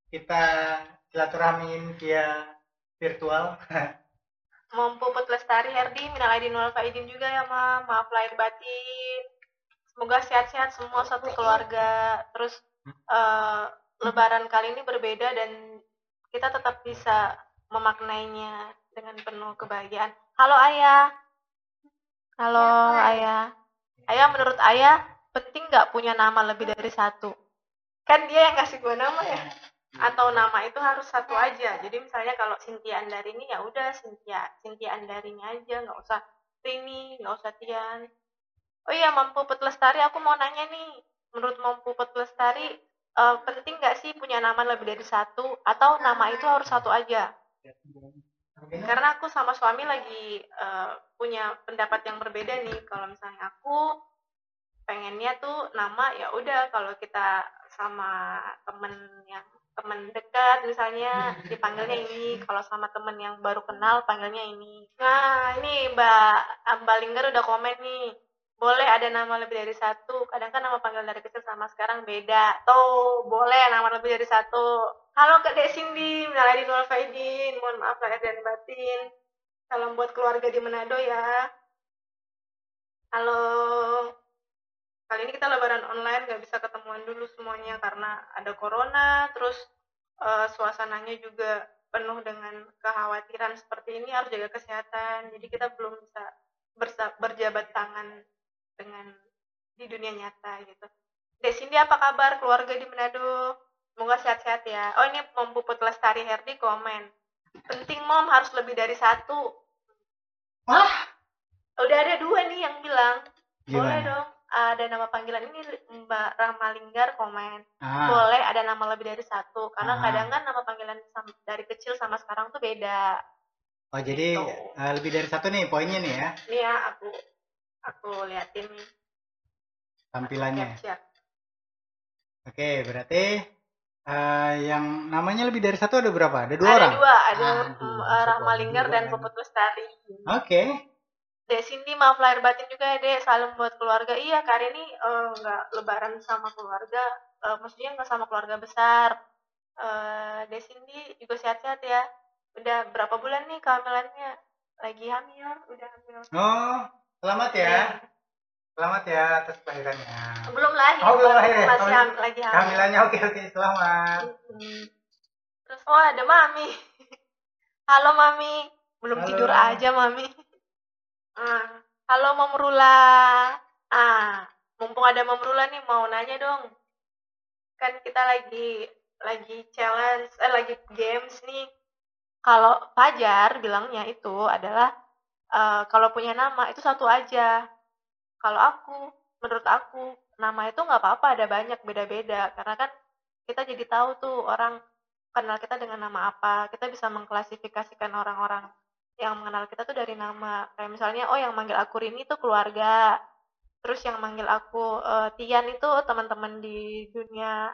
kita silaturahmiin via virtual. Mom Puput Lestari Herdi, minal aidin wal faidin juga ya, Ma. Maaf lahir batin. Semoga sehat-sehat semua satu keluarga. Terus lebaran kali ini berbeda dan kita tetap bisa memaknainya dengan penuh kebahagiaan. Halo Ayah. Halo Ayah. Ayah, menurut Ayah penting nggak punya nama lebih dari satu? Kan dia yang ngasih gua nama ya. Atau nama itu harus satu aja. Jadi misalnya kalau Chintia Andarinie, ya udah Chintia Andarinie aja, nggak usah Rini, nggak usah Tian. Oh iya, Mom Puput Lestari, aku mau nanya nih. Menurut Mom Puput Lestari penting nggak sih punya nama lebih dari satu? Atau nama itu harus satu aja? Karena aku sama suami lagi punya pendapat yang berbeda nih. Kalau misalnya aku pengennya tuh nama, ya udah kalau kita sama temen dekat misalnya dipanggilnya ini, kalau sama temen yang baru kenal panggilnya ini. Nah, ini Mbak Linggar udah komen nih, boleh ada nama lebih dari satu. Kadang kan nama panggil dari kecil sama sekarang beda. Tuh, boleh nama lebih dari satu. Halo Kak Dek Cindy, minal aidin wal faidin, mohon maaf lahir dan batin. Salam buat keluarga di Manado ya. Halo. Kali ini kita lebaran online, gak bisa ketemuan dulu semuanya karena ada corona. Terus suasananya juga penuh dengan kekhawatiran seperti ini, harus jaga kesehatan. Jadi kita belum bisa berjabat tangan dengan di dunia nyata gitu. Dek Cindy, apa kabar keluarga di Manado? Semoga sehat-sehat ya. Oh, ini Mom Puput Lestari Herdi komen. Penting Mom, harus lebih dari satu. Wah, udah ada dua nih yang bilang. Gimana? Boleh dong, ada nama panggilan ini Mbak Rahma Linggar komen. Boleh ada nama lebih dari satu. Karena kadang kan nama panggilan dari kecil sama sekarang tuh beda. Oh, jadi gitu. Lebih dari satu nih poinnya nih ya. Nih ya, aku liatin nih tampilannya. Siap. Oke, berarti yang namanya lebih dari satu ada berapa? Ada dua orang? Ada dua, ada Rahma Linggar dan Puput Lestari. Oke. Dek Cindy, maaf lahir batin juga ya Dek, salam buat keluarga. Iya, kali ini nggak lebaran sama keluarga, maksudnya nggak sama keluarga besar. Dek Cindy juga sehat-sehat ya. Udah berapa bulan nih kehamilannya? Lagi hamil, udah hamil. Oh, selamat ya. Selamat ya atas kelahirannya. Belum lahir. Oh, belum lahir. Masih lagi hamil. Kehamilannya oke, selamat. Terus ada Mami. Halo Mami. Belum halo. Tidur aja Mami. Halo Mom Rula. Mumpung ada Mom Rula nih, mau nanya dong. Kan kita lagi challenge, lagi games nih. Kalau Fajar bilangnya itu adalah kalau punya nama itu satu aja. Kalau aku, menurut aku, nama itu nggak apa-apa, ada banyak, beda-beda. Karena kan kita jadi tahu tuh orang kenal kita dengan nama apa. Kita bisa mengklasifikasikan orang-orang yang mengenal kita tuh dari nama. Kayak misalnya, oh yang manggil aku Rini itu keluarga. Terus yang manggil aku Tian itu teman-teman di dunia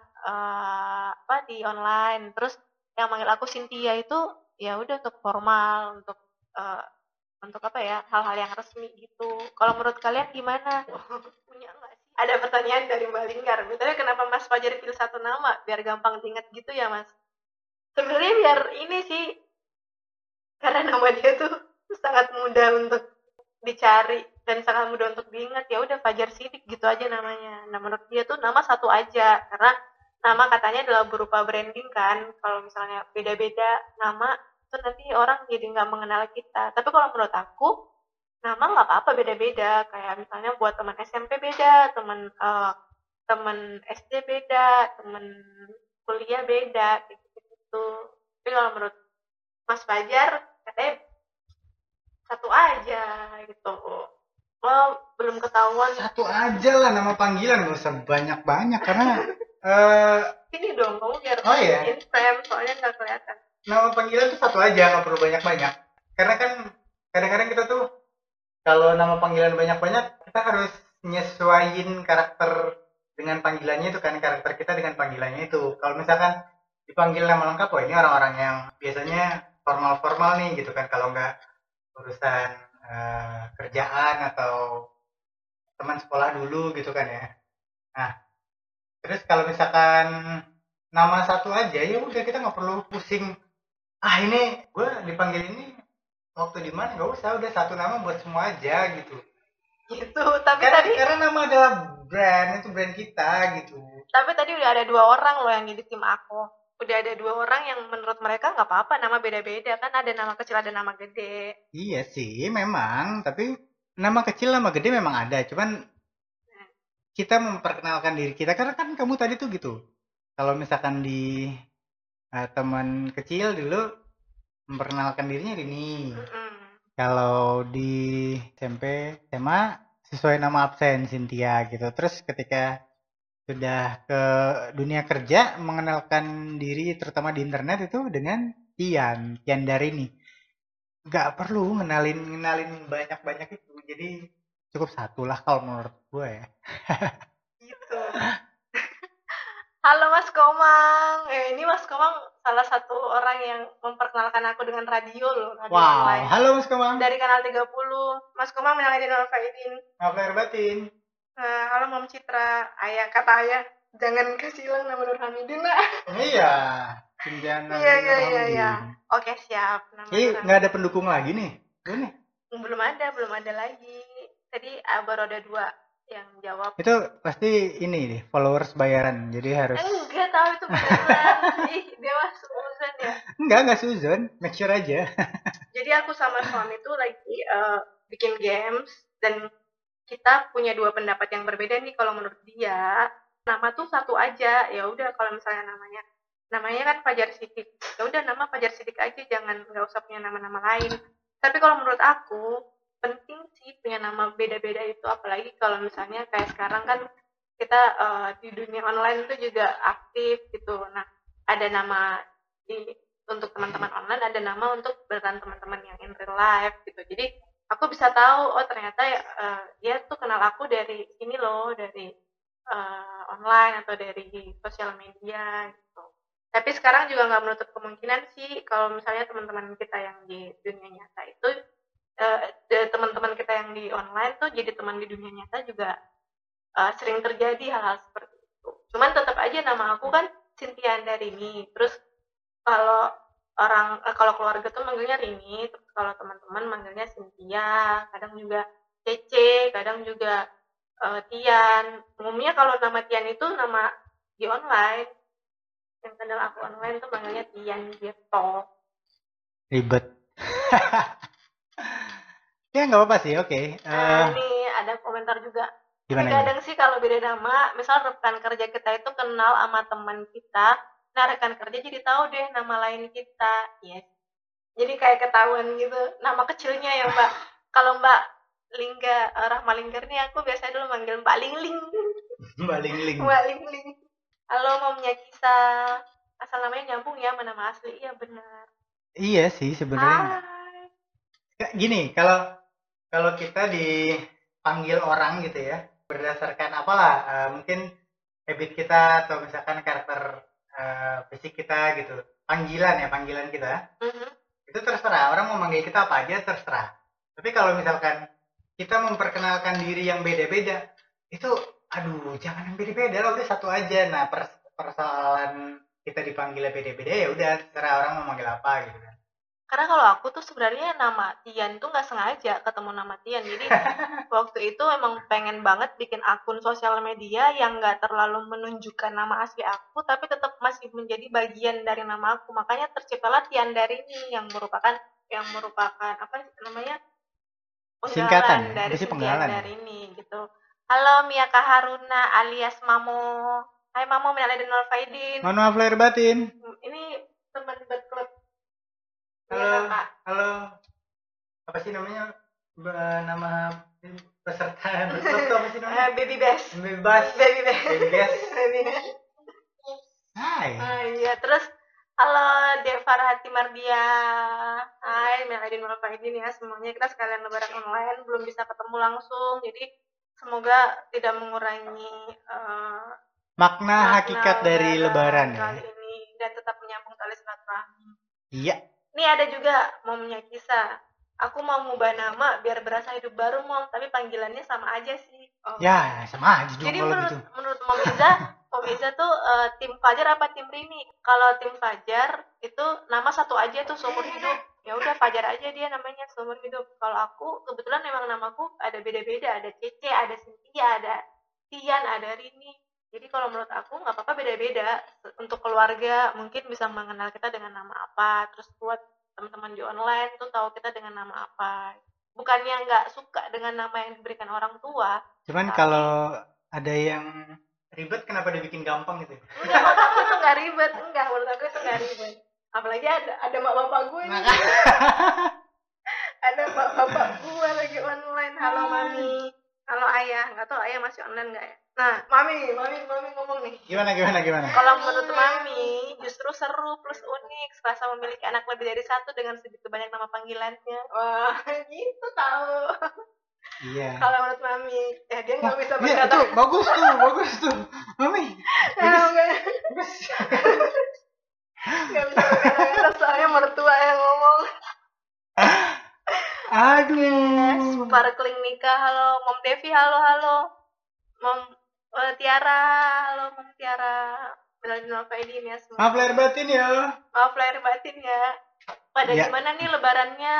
di online. Terus yang manggil aku Cynthia itu ya udah untuk formal, untuk apa ya, hal-hal yang resmi gitu. Kalau menurut kalian gimana? Punya nggak sih? Ada pertanyaan dari Mbak Linggar. Betulnya kenapa Mas Fajar pilih satu nama? Biar gampang diingat gitu ya Mas. Sebenarnya biar ini sih, karena nama dia tuh sangat mudah untuk dicari dan sangat mudah untuk diingat. Ya udah Fajar Sidik gitu aja namanya. Nah menurut dia tuh nama satu aja, karena nama katanya adalah berupa branding kan. Kalau misalnya beda-beda nama itu nanti orang jadi nggak mengenal kita. Tapi kalau menurut aku nama nggak apa-apa, beda-beda. Kayak misalnya buat teman SMP beda, teman SD beda, teman kuliah beda gitu. Tapi kalau menurut Mas Fajar katanya satu aja gitu. Oh, belum ketahuan. Satu aja lah nama panggilan, nggak usah banyak-banyak karena ini dong kamu biar Instagram soalnya nggak kelihatan. Nama panggilan tuh satu aja, nggak perlu banyak-banyak. Karena kan kadang-kadang kita tuh kalau nama panggilan banyak-banyak, kita harus nyesuaiin karakter dengan panggilannya itu kan, karakter kita dengan panggilannya itu. Kalau misalkan dipanggil nama lengkap, oh ini orang-orang yang biasanya formal-formal nih gitu kan. Kalau nggak urusan kerjaan atau teman sekolah dulu gitu kan ya. Nah, terus kalau misalkan nama satu aja ya udah, kita nggak perlu pusing. Ini gue dipanggil ini waktu di mana, nggak usah, udah satu nama buat semua aja gitu. Gitu, tapi karena nama adalah brand, itu brand kita gitu. Tapi tadi udah ada 2 orang loh yang di tim aku. Udah ada 2 orang yang menurut mereka nggak apa-apa nama beda-beda kan, ada nama kecil ada nama gede. Iya sih memang, tapi nama kecil nama gede memang ada, cuman kita memperkenalkan diri kita. Karena kan kamu tadi tuh gitu, kalau misalkan di teman kecil dulu memperkenalkan dirinya ini. Kalau di SMP SMA sesuai nama absen Cynthia gitu. Terus ketika sudah ke dunia kerja mengenalkan diri terutama di internet itu dengan Tiandarinie. Nggak perlu ngenalin banyak-banyak itu, jadi cukup satu lah kalau menurut gue ya. Gitu. Halo Mas Komang, ini Mas Komang salah satu orang yang memperkenalkan aku dengan radio loh. Wow, online. Halo Mas Komang. Dari Kanal 30, Mas Komang menangani Nol Faidin. Apa batin? Halo Mam Citra, ayah, kata ayah jangan kasih hilang nama Nur Hamidin lah. Iya, iya. Oke siap. Nggak ada pendukung lagi nih? Belum ada lagi. Tadi baru ada 2 yang jawab. Itu pasti ini nih followers bayaran, jadi harus. Enggak tahu itu beneran. Dia mah Susan ya? Enggak Susan, make sure aja. Jadi aku sama suami tuh lagi bikin games dan kita punya 2 pendapat yang berbeda nih. Kalau menurut dia nama tuh satu aja, ya udah kalau misalnya namanya kan Fajar Sidik, ya udah nama Fajar Sidik aja, jangan nggak usah punya nama-nama lain. Tapi kalau menurut aku penting sih punya nama beda-beda itu, apalagi kalau misalnya kayak sekarang kan kita di dunia online itu juga aktif gitu. Nah ada nama untuk teman-teman online, ada nama untuk beran teman-teman yang in real life gitu. Jadi aku bisa tahu, oh ternyata dia tuh kenal aku dari ini loh, dari online atau dari sosial media gitu. Tapi sekarang juga nggak menutup kemungkinan sih kalau misalnya teman-teman kita yang di dunia nyata itu, teman-teman kita yang di online tuh jadi teman di dunia nyata juga sering terjadi hal-hal seperti itu. Cuman tetap aja nama aku kan Chintia Andarinie. Terus kalau kalau keluarga tuh manggilnya Rini, terus kalau teman-teman manggilnya Cynthia, kadang juga Cece, kadang juga Tian. Umumnya kalau nama Tian itu nama di online, yang kenal aku online tuh manggilnya Tian gitu. Ribet. Ya nggak apa-apa sih, oke. Nih ada komentar juga. Kadang sih kalau beda nama, misal rekan kerja kita itu kenal sama teman kita, nah rekan kerja jadi tahu deh nama lain kita ya. Jadi kayak ketahuan gitu nama kecilnya ya Mbak. Kalau Mbak Lingga, Rahma Linggar nih aku biasanya dulu manggil Mbak Lingling. Mbak Lingling. Mbak Lingling. Halo Mamnya Gita. Asal namanya nyambung ya, mana nama asli. Iya benar. Iya sih sebenarnya. Gini, kalau kita dipanggil orang gitu ya, berdasarkan apalah mungkin habit kita atau misalkan karakter fisik kita gitu. Panggilan ya, panggilan kita. Itu terserah, orang mau manggil kita apa aja terserah. Tapi kalau misalkan kita memperkenalkan diri yang beda-beda, itu aduh jangan yang beda-beda lah, udah satu aja. Nah, persoalan kita dipanggilnya beda-beda ya udah terserah orang mau manggil apa gitu kan. Karena kalau aku tuh sebenarnya nama Tian tuh nggak sengaja ketemu nama Tian, jadi waktu itu emang pengen banget bikin akun sosial media yang nggak terlalu menunjukkan nama asli aku tapi tetap masih menjadi bagian dari nama aku, makanya terciptalah Tiandarinie yang merupakan apa namanya singkatan dari Tiandarinie gitu. Halo Mia Kaharuna alias Mamo. Hai Mamo, minal aidin wal faidin. Mohon maaf lahir batin. Ini teman debat klub. Halo. Ya, halo. Apa sih namanya? Nama peserta klub apa sih namanya? Baby Bass. Hai. Oh iya, terus halo Devarhati Mardia. Hai, minal aidin wal faidin ya semuanya. Kita sekalian lebaran online, belum bisa ketemu langsung. Jadi semoga tidak mengurangi makna hakikat dari lebaran kali ya. Ini dan tetap menyambung tali silaturahmi. Iya. Ini ada juga Momnya Kisah. Aku mau ngubah nama biar berasa hidup baru Mom, tapi panggilannya sama aja sih. Oh. Ya, sama aja. Jadi menurut Mom Iza, Mom Iza tuh tim Fajar apa tim Rini? Kalau tim Fajar itu nama satu aja tuh seumur hidup. Ya udah Fajar aja dia namanya seumur hidup. Kalau aku kebetulan memang namaku ada beda-beda, ada Cece, ada Cynthia, ada Tian, ada Rini. Jadi kalau menurut aku nggak apa-apa beda-beda. Untuk keluarga mungkin bisa mengenal kita dengan nama apa. Terus buat teman-teman di online tuh tahu kita dengan nama apa. Bukannya nggak suka dengan nama yang diberikan orang tua. Cuman kalau ada yang ribet kenapa dibikin gampang gitu? Enggak, menurut aku itu nggak ribet. Enggak, menurut aku itu nggak ribet. Apalagi ada mak bapak gue nih. Ada mak bapak gue lagi online. Halo Mami. Halo Ayah, nggak tahu Ayah masih online nggak ya? Nah, Mami ngomong nih. Gimana? Kalau menurut Mami, justru seru plus unik. Selasa memiliki anak lebih dari satu dengan segitu banyak nama panggilannya. Wah, gitu tahu. Iya. Kalau menurut Mami, ya dia nggak bisa berkata. Iya, bagus tuh, Mami. Bagus. Nggak bisa berkata, soalnya mertua yang ngomong. Aduh. Sparkling Nika, halo Mom Devi, halo Mom Tiara, halo Mom Tiara. Benar-benar Faidin ya semua. Maaf lahir batin ya. Pada ya. Gimana nih lebarannya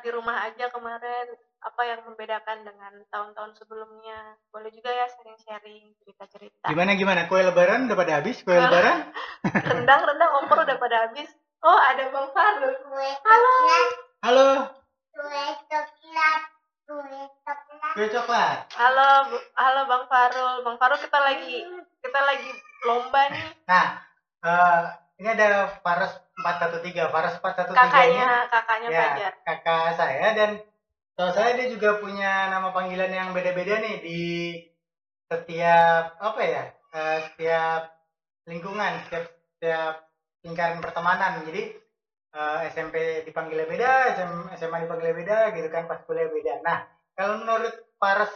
di rumah aja kemarin? Apa yang membedakan dengan tahun-tahun sebelumnya? Boleh juga ya sharing-sharing, cerita-cerita. Gimana? Kue lebaran udah pada habis? Kue lebaran? Rendang kompor udah pada habis. Oh, ada Bang Farul. Halo. Kue coklat. Halo Bang Farul kita lagi lomba nih. Nah, ini ada Faras 413 kakaknya ya, Fajar. Kakak saya dan tahu saya dia juga punya nama panggilan yang beda-beda nih di setiap setiap lingkungan, setiap lingkaran pertemanan. Jadi SMP dipanggilnya beda, SMA dipanggilnya beda, gitu kan, pas kuliah beda. Nah, kalau menurut Faras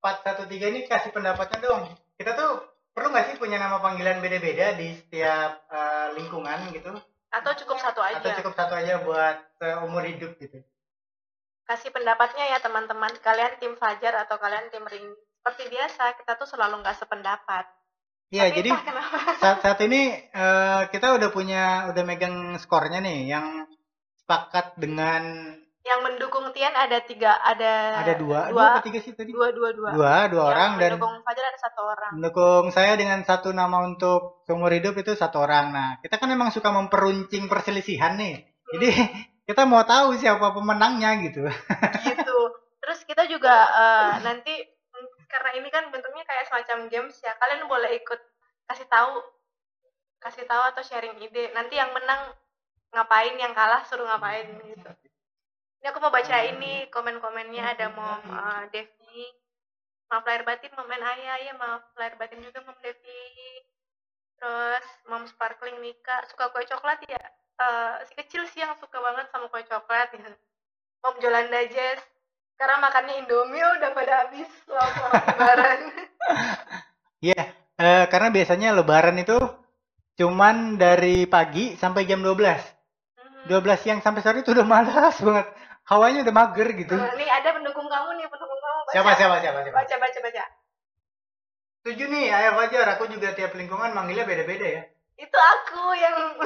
413 ini kasih pendapatnya dong. Kita tuh perlu nggak sih punya nama panggilan beda-beda di setiap lingkungan gitu? Atau cukup satu aja? Atau cukup satu aja buat umur hidup gitu? Kasih pendapatnya ya teman-teman. Kalian tim Fajar atau kalian tim Ring? Seperti biasa, kita tuh selalu nggak sependapat. Iya, jadi saat ini kita udah megang skornya nih, yang sepakat dengan yang mendukung Tian ada dua orang dan mendukung Fajar ada satu orang. Mendukung saya dengan satu nama untuk seumur hidup itu satu orang. Nah, kita kan memang suka memperuncing perselisihan nih. Jadi kita mau tahu siapa pemenangnya gitu. Gitu. Terus kita juga nanti karena ini kan bentuknya kayak semacam games ya, kalian boleh ikut kasih tahu atau sharing ide, nanti yang menang ngapain, yang kalah suruh ngapain gitu. Ini aku mau baca ini komen-komennya, ada Mom Devi. Maaf lahir batin, Mom and Ayah. Ya, maaf lahir batin juga Mom Devi. Terus Mom Sparkling Mika, suka kue coklat ya? Si kecil sih yang suka banget sama kue coklat ya. Mom Jolanda Jess, karena makannya Indomie udah pada habis selama lebaran. Iya, karena biasanya lebaran itu cuman dari pagi sampai jam 12. 12 siang sampai sore itu udah malas banget. Hawanya udah mager gitu. Nih ada pendukung kamu nih, pendukung kamu. Baca. Siapa? Baca. Setuju nih, Ayah Fajar. Aku juga tiap lingkungan manggilnya beda-beda ya. Itu aku yang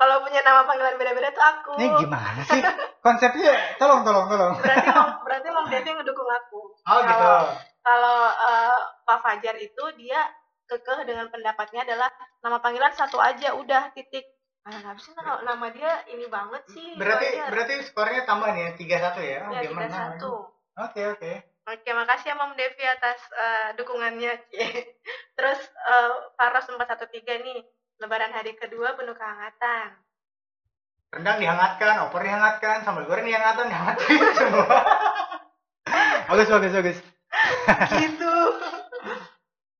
kalau punya nama panggilan beda-beda tuh aku. Ini gimana sih konsepnya? Tolong. Berarti Mom Devi ngedukung aku. Oh gitu. Kalau Pak Fajar itu dia kekeh dengan pendapatnya adalah nama panggilan satu aja udah titik. Habis itu nama dia ini banget sih. Berarti skornya tambah nih ya, 3-1 ya? Ya, 3-1. Oke. Oke, makasih ya Mom Devi atas dukungannya. Terus Faros 413 nih, lebaran hari kedua penuh kehangatan. Rendang dihangatkan, opor dihangatkan, sambal goreng dihangatkan semua. Bagus. Gitu.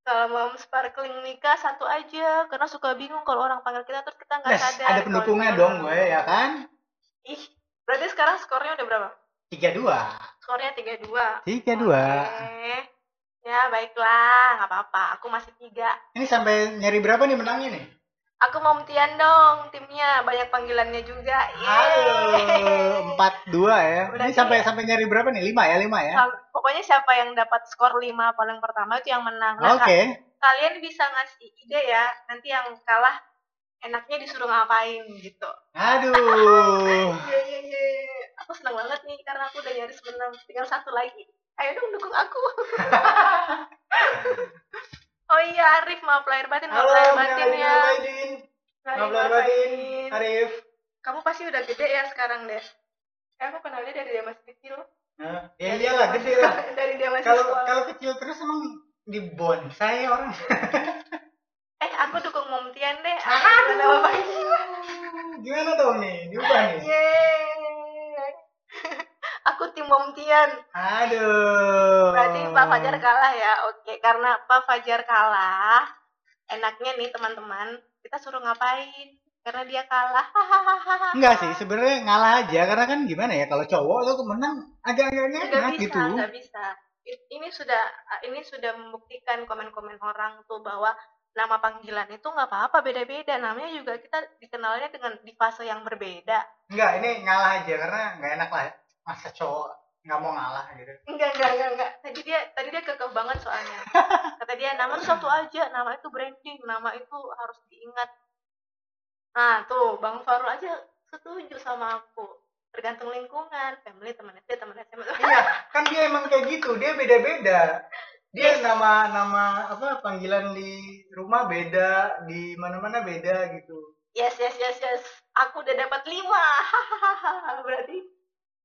Kalau Mom Sparkling Mika satu aja, karena suka bingung kalau orang panggil kita terus kita nggak sadar. Ada pendukungnya dong gue, ya kan? Ih, berarti sekarang skornya udah berapa? 3-2. Skornya 3-2. 3-2. Oke. Ya baiklah, nggak apa-apa. Aku masih 3. Ini sampai nyari berapa nih menangnya nih? Aku mau Tian dong, timnya banyak panggilannya juga. Yeay. 4-2 ya. Berarti ini sampai nyari berapa nih? 5 ya. Pokoknya siapa yang dapat skor 5 paling pertama itu yang menang. Nah, oke. Kalian bisa ngasih ide ya. Nanti yang kalah enaknya disuruh ngapain gitu. Aduh. Iya. Aku senang banget nih karena aku udah nyaris menang. Tinggal satu lagi. Ayo dong dukung aku. Oh iya, Arif, maaf lahir batin ya. Arif, kamu pasti udah gede ya sekarang deh. Aku kenalnya dari dia masih kecil. Ya iyalah gede lah. Dari dia masih sekolah. Kalau kecil terus emang di bonsai orang. Aku dukung Mom Tian deh. Gimana dong nih? Diubah nih. Yeay. Aku tim Mom Tian. Aduh. Berarti Pak Fajar kalah ya. Oke, karena Pak Fajar kalah, enaknya nih teman-teman, kita suruh ngapain? Karena dia kalah. Enggak sih, sebenarnya ngalah aja karena kan gimana ya kalau cowok lo menang agak-agaknya enak gitu. Enggak bisa. Ini sudah membuktikan komen-komen orang tuh bahwa nama panggilan itu nggak apa-apa, beda-beda namanya juga kita dikenalnya dengan di fase yang berbeda. Enggak, ini ngalah aja karena nggak enak lah. Masa cowok nggak mau ngalah gitu? Enggak. Tadi dia kekeh banget soalnya. Kata dia nama satu aja, nama itu branding, nama itu harus diingat. Nah tuh Bang Farul aja setuju sama aku. Tergantung lingkungan, family, teman SD, teman SMA. Iya, kan dia emang kayak gitu, dia beda-beda. Dia nama apa panggilan di rumah beda, di mana-mana beda gitu. Yes. Aku udah dapat 5. Berarti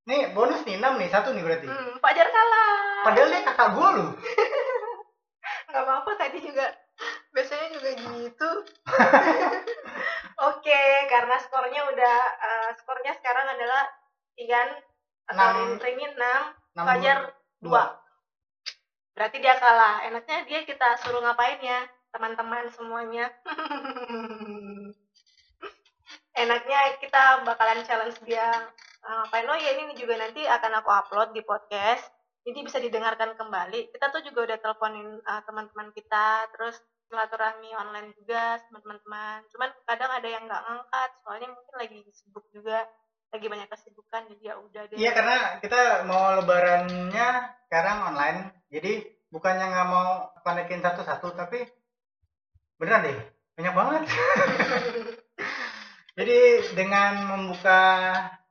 nih bonus nih 6 nih 1 nih berarti. Fajar kalah. Padahal dia kakak gue loh. Gak apa-apa tadi juga biasanya juga gitu. Oke, karena skornya udah skornya sekarang adalah Tian atau Rini 6, Fajar 2. Berarti dia kalah. Enaknya dia kita suruh ngapain ya teman-teman semuanya. Enaknya kita bakalan challenge dia. Final ya ini juga nanti akan aku upload di podcast, jadi bisa didengarkan kembali. Kita tuh juga udah teleponin teman-teman kita, terus silaturahmi online juga sama teman-teman. Cuman kadang ada yang nggak ngangkat, soalnya mungkin lagi sibuk juga, lagi banyak kesibukan, jadi ya udah deh. Iya karena kita mau lebarannya sekarang online, jadi bukannya nggak mau panekin satu-satu, tapi beneran deh banyak banget. Jadi dengan membuka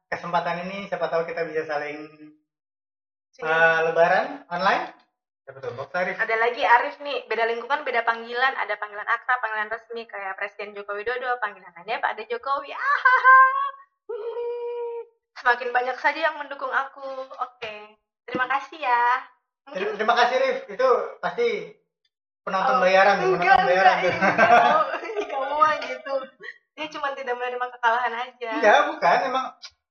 kesempatan ini siapa tahu kita bisa saling lebaran online. Ada lagi Arif nih, beda lingkungan beda panggilan, ada panggilan akrab, panggilan resmi kayak Presiden Joko Widodo, panggilan aja Pak Ade Jokowi. Semakin banyak saja yang mendukung aku. Oke. Terima kasih ya. Mungkin... Terima kasih Rif, itu pasti penonton bayaran. Enggak, kamu gitu. Dia cuma tidak menerima kekalahan aja. Enggak, bukan, emang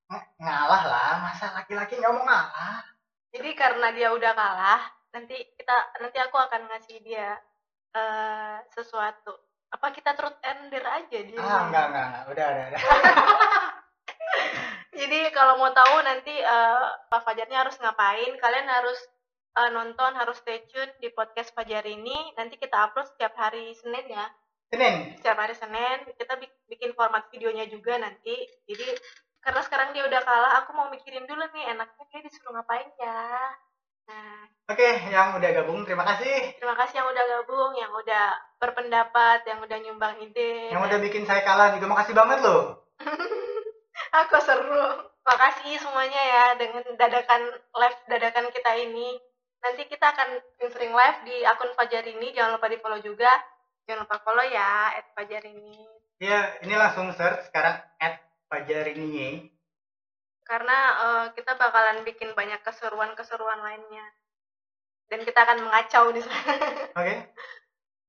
Ngalah lah, masa laki-laki nggak mau ngalah? Jadi karena dia udah kalah, nanti aku akan ngasih dia sesuatu. Apa kita truth and dare aja? Jadi enggak, udah. Jadi kalau mau tahu nanti Pak Fajarnya harus ngapain, kalian harus nonton, harus stay tune di podcast Fajarini. Nanti kita upload setiap hari Senin ya. Setiap hari Senin kita bikin format videonya juga nanti. Jadi karena sekarang dia udah kalah, aku mau mikirin dulu nih enaknya kayak disuruh ngapain ya. Nah. Oke, yang udah gabung terima kasih. Terima kasih yang udah gabung, yang udah berpendapat, yang udah nyumbang ide. Yang udah bikin saya kalah juga makasih banget loh. Aku seru. Makasih semuanya ya dengan live dadakan kita ini. Nanti kita akan sering live di akun Fajarini, jangan lupa di-follow juga. Jangan lupa follow ya @fajarini. Iya, ini langsung search sekarang @Fajarini. Karena kita bakalan bikin banyak keseruan-keseruan lainnya. Dan kita akan mengacau di sana. Oke.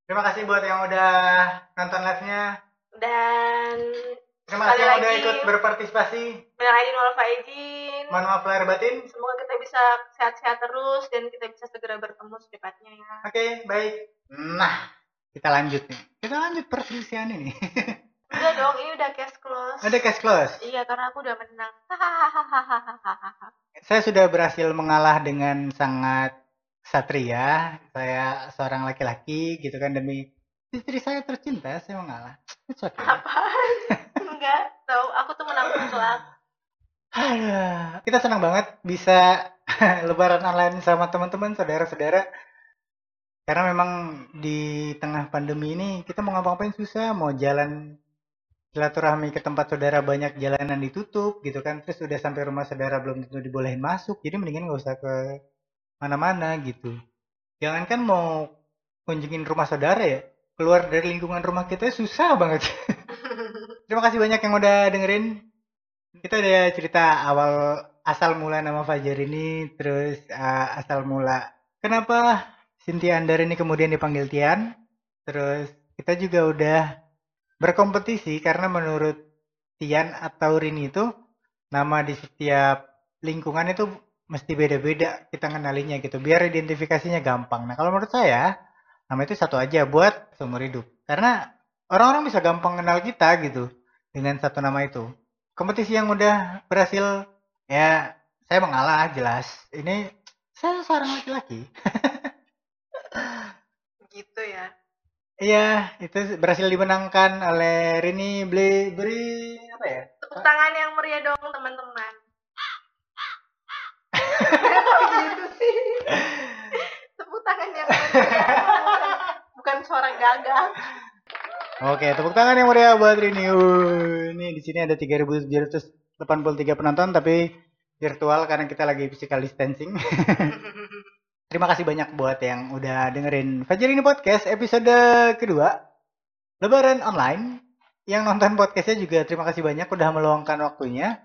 Terima kasih buat yang udah nonton live-nya. Dan terima kasih yang udah ikut berpartisipasi. Minal aidin wal faizin. Mohon maaf lahir batin. Semoga kita bisa sehat-sehat terus dan kita bisa segera bertemu secepatnya ya. Oke, baik. Nah, kita lanjut nih. Kita lanjut perselisihan ini. Udah dong, ini udah case close. Udah case close? Iya, karena aku udah menang. Saya sudah berhasil mengalah dengan sangat satria. Saya seorang laki-laki gitu kan, demi istri saya tercinta, saya mengalah. Okay. Apaan? Enggak, tau. Aku tuh menang mutlak. Kita senang banget bisa lebaran online sama teman-teman, saudara-saudara. Karena memang di tengah pandemi ini kita mau ngapa-ngapain susah, mau jalan silaturahmi ke tempat saudara banyak jalanan ditutup gitu kan, terus udah sampai rumah saudara belum tentu dibolehin masuk, jadi mendingan nggak usah ke mana-mana gitu. Jangankan mau kunjungin rumah saudara ya, keluar dari lingkungan rumah kita susah banget. Terima kasih banyak yang udah dengerin. Kita udah cerita awal asal mula nama Fajar ini, terus asal mula kenapa Chintia Andarinie kemudian dipanggil Tian, terus kita juga udah berkompetisi karena menurut Tian atau Rini itu nama di setiap lingkungan itu mesti beda-beda kita ngenalinya gitu biar identifikasinya gampang. Nah kalau menurut saya nama itu satu aja buat seumur hidup karena orang-orang bisa gampang kenal kita gitu dengan satu nama itu. Kompetisi yang udah berhasil ya, saya mengalah jelas, ini saya seorang laki-laki gitu ya. Iya, itu berhasil dimenangkan oleh Rini. Beri apa ya? Tepuk tangan yang meriah dong teman-teman. Gitu sih. Tepuk tangan yang meriah. Bukan suara gagal. Oke, tepuk tangan yang meriah buat Rini. Ini di sini ada 3.783 penonton tapi virtual karena kita lagi physical distancing. Terima kasih banyak buat yang udah dengerin Fajarini Podcast episode kedua lebaran online. Yang nonton podcastnya juga terima kasih banyak udah meluangkan waktunya.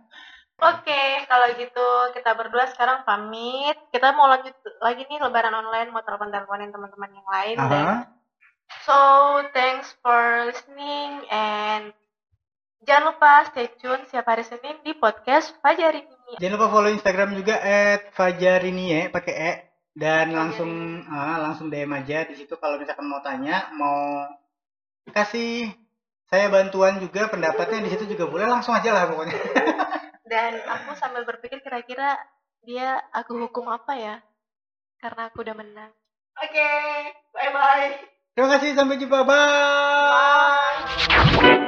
Oke, kalau gitu kita berdua sekarang pamit. Kita mau lanjut lagi nih lebaran online, mau telepon-teleponin teman-teman yang lain. Dan so, thanks for listening and jangan lupa stay tune setiap hari Senin di podcast Fajarini. Jangan lupa follow Instagram juga @Fajarini pakai E. Dan langsung DM aja di situ kalau misalkan mau tanya, mau kasih saya bantuan juga pendapatnya di situ juga boleh, langsung aja lah pokoknya. Dan aku sambil berpikir kira-kira aku hukum apa ya? Karena aku udah menang. Oke, bye bye. Terima kasih, sampai jumpa. Bye.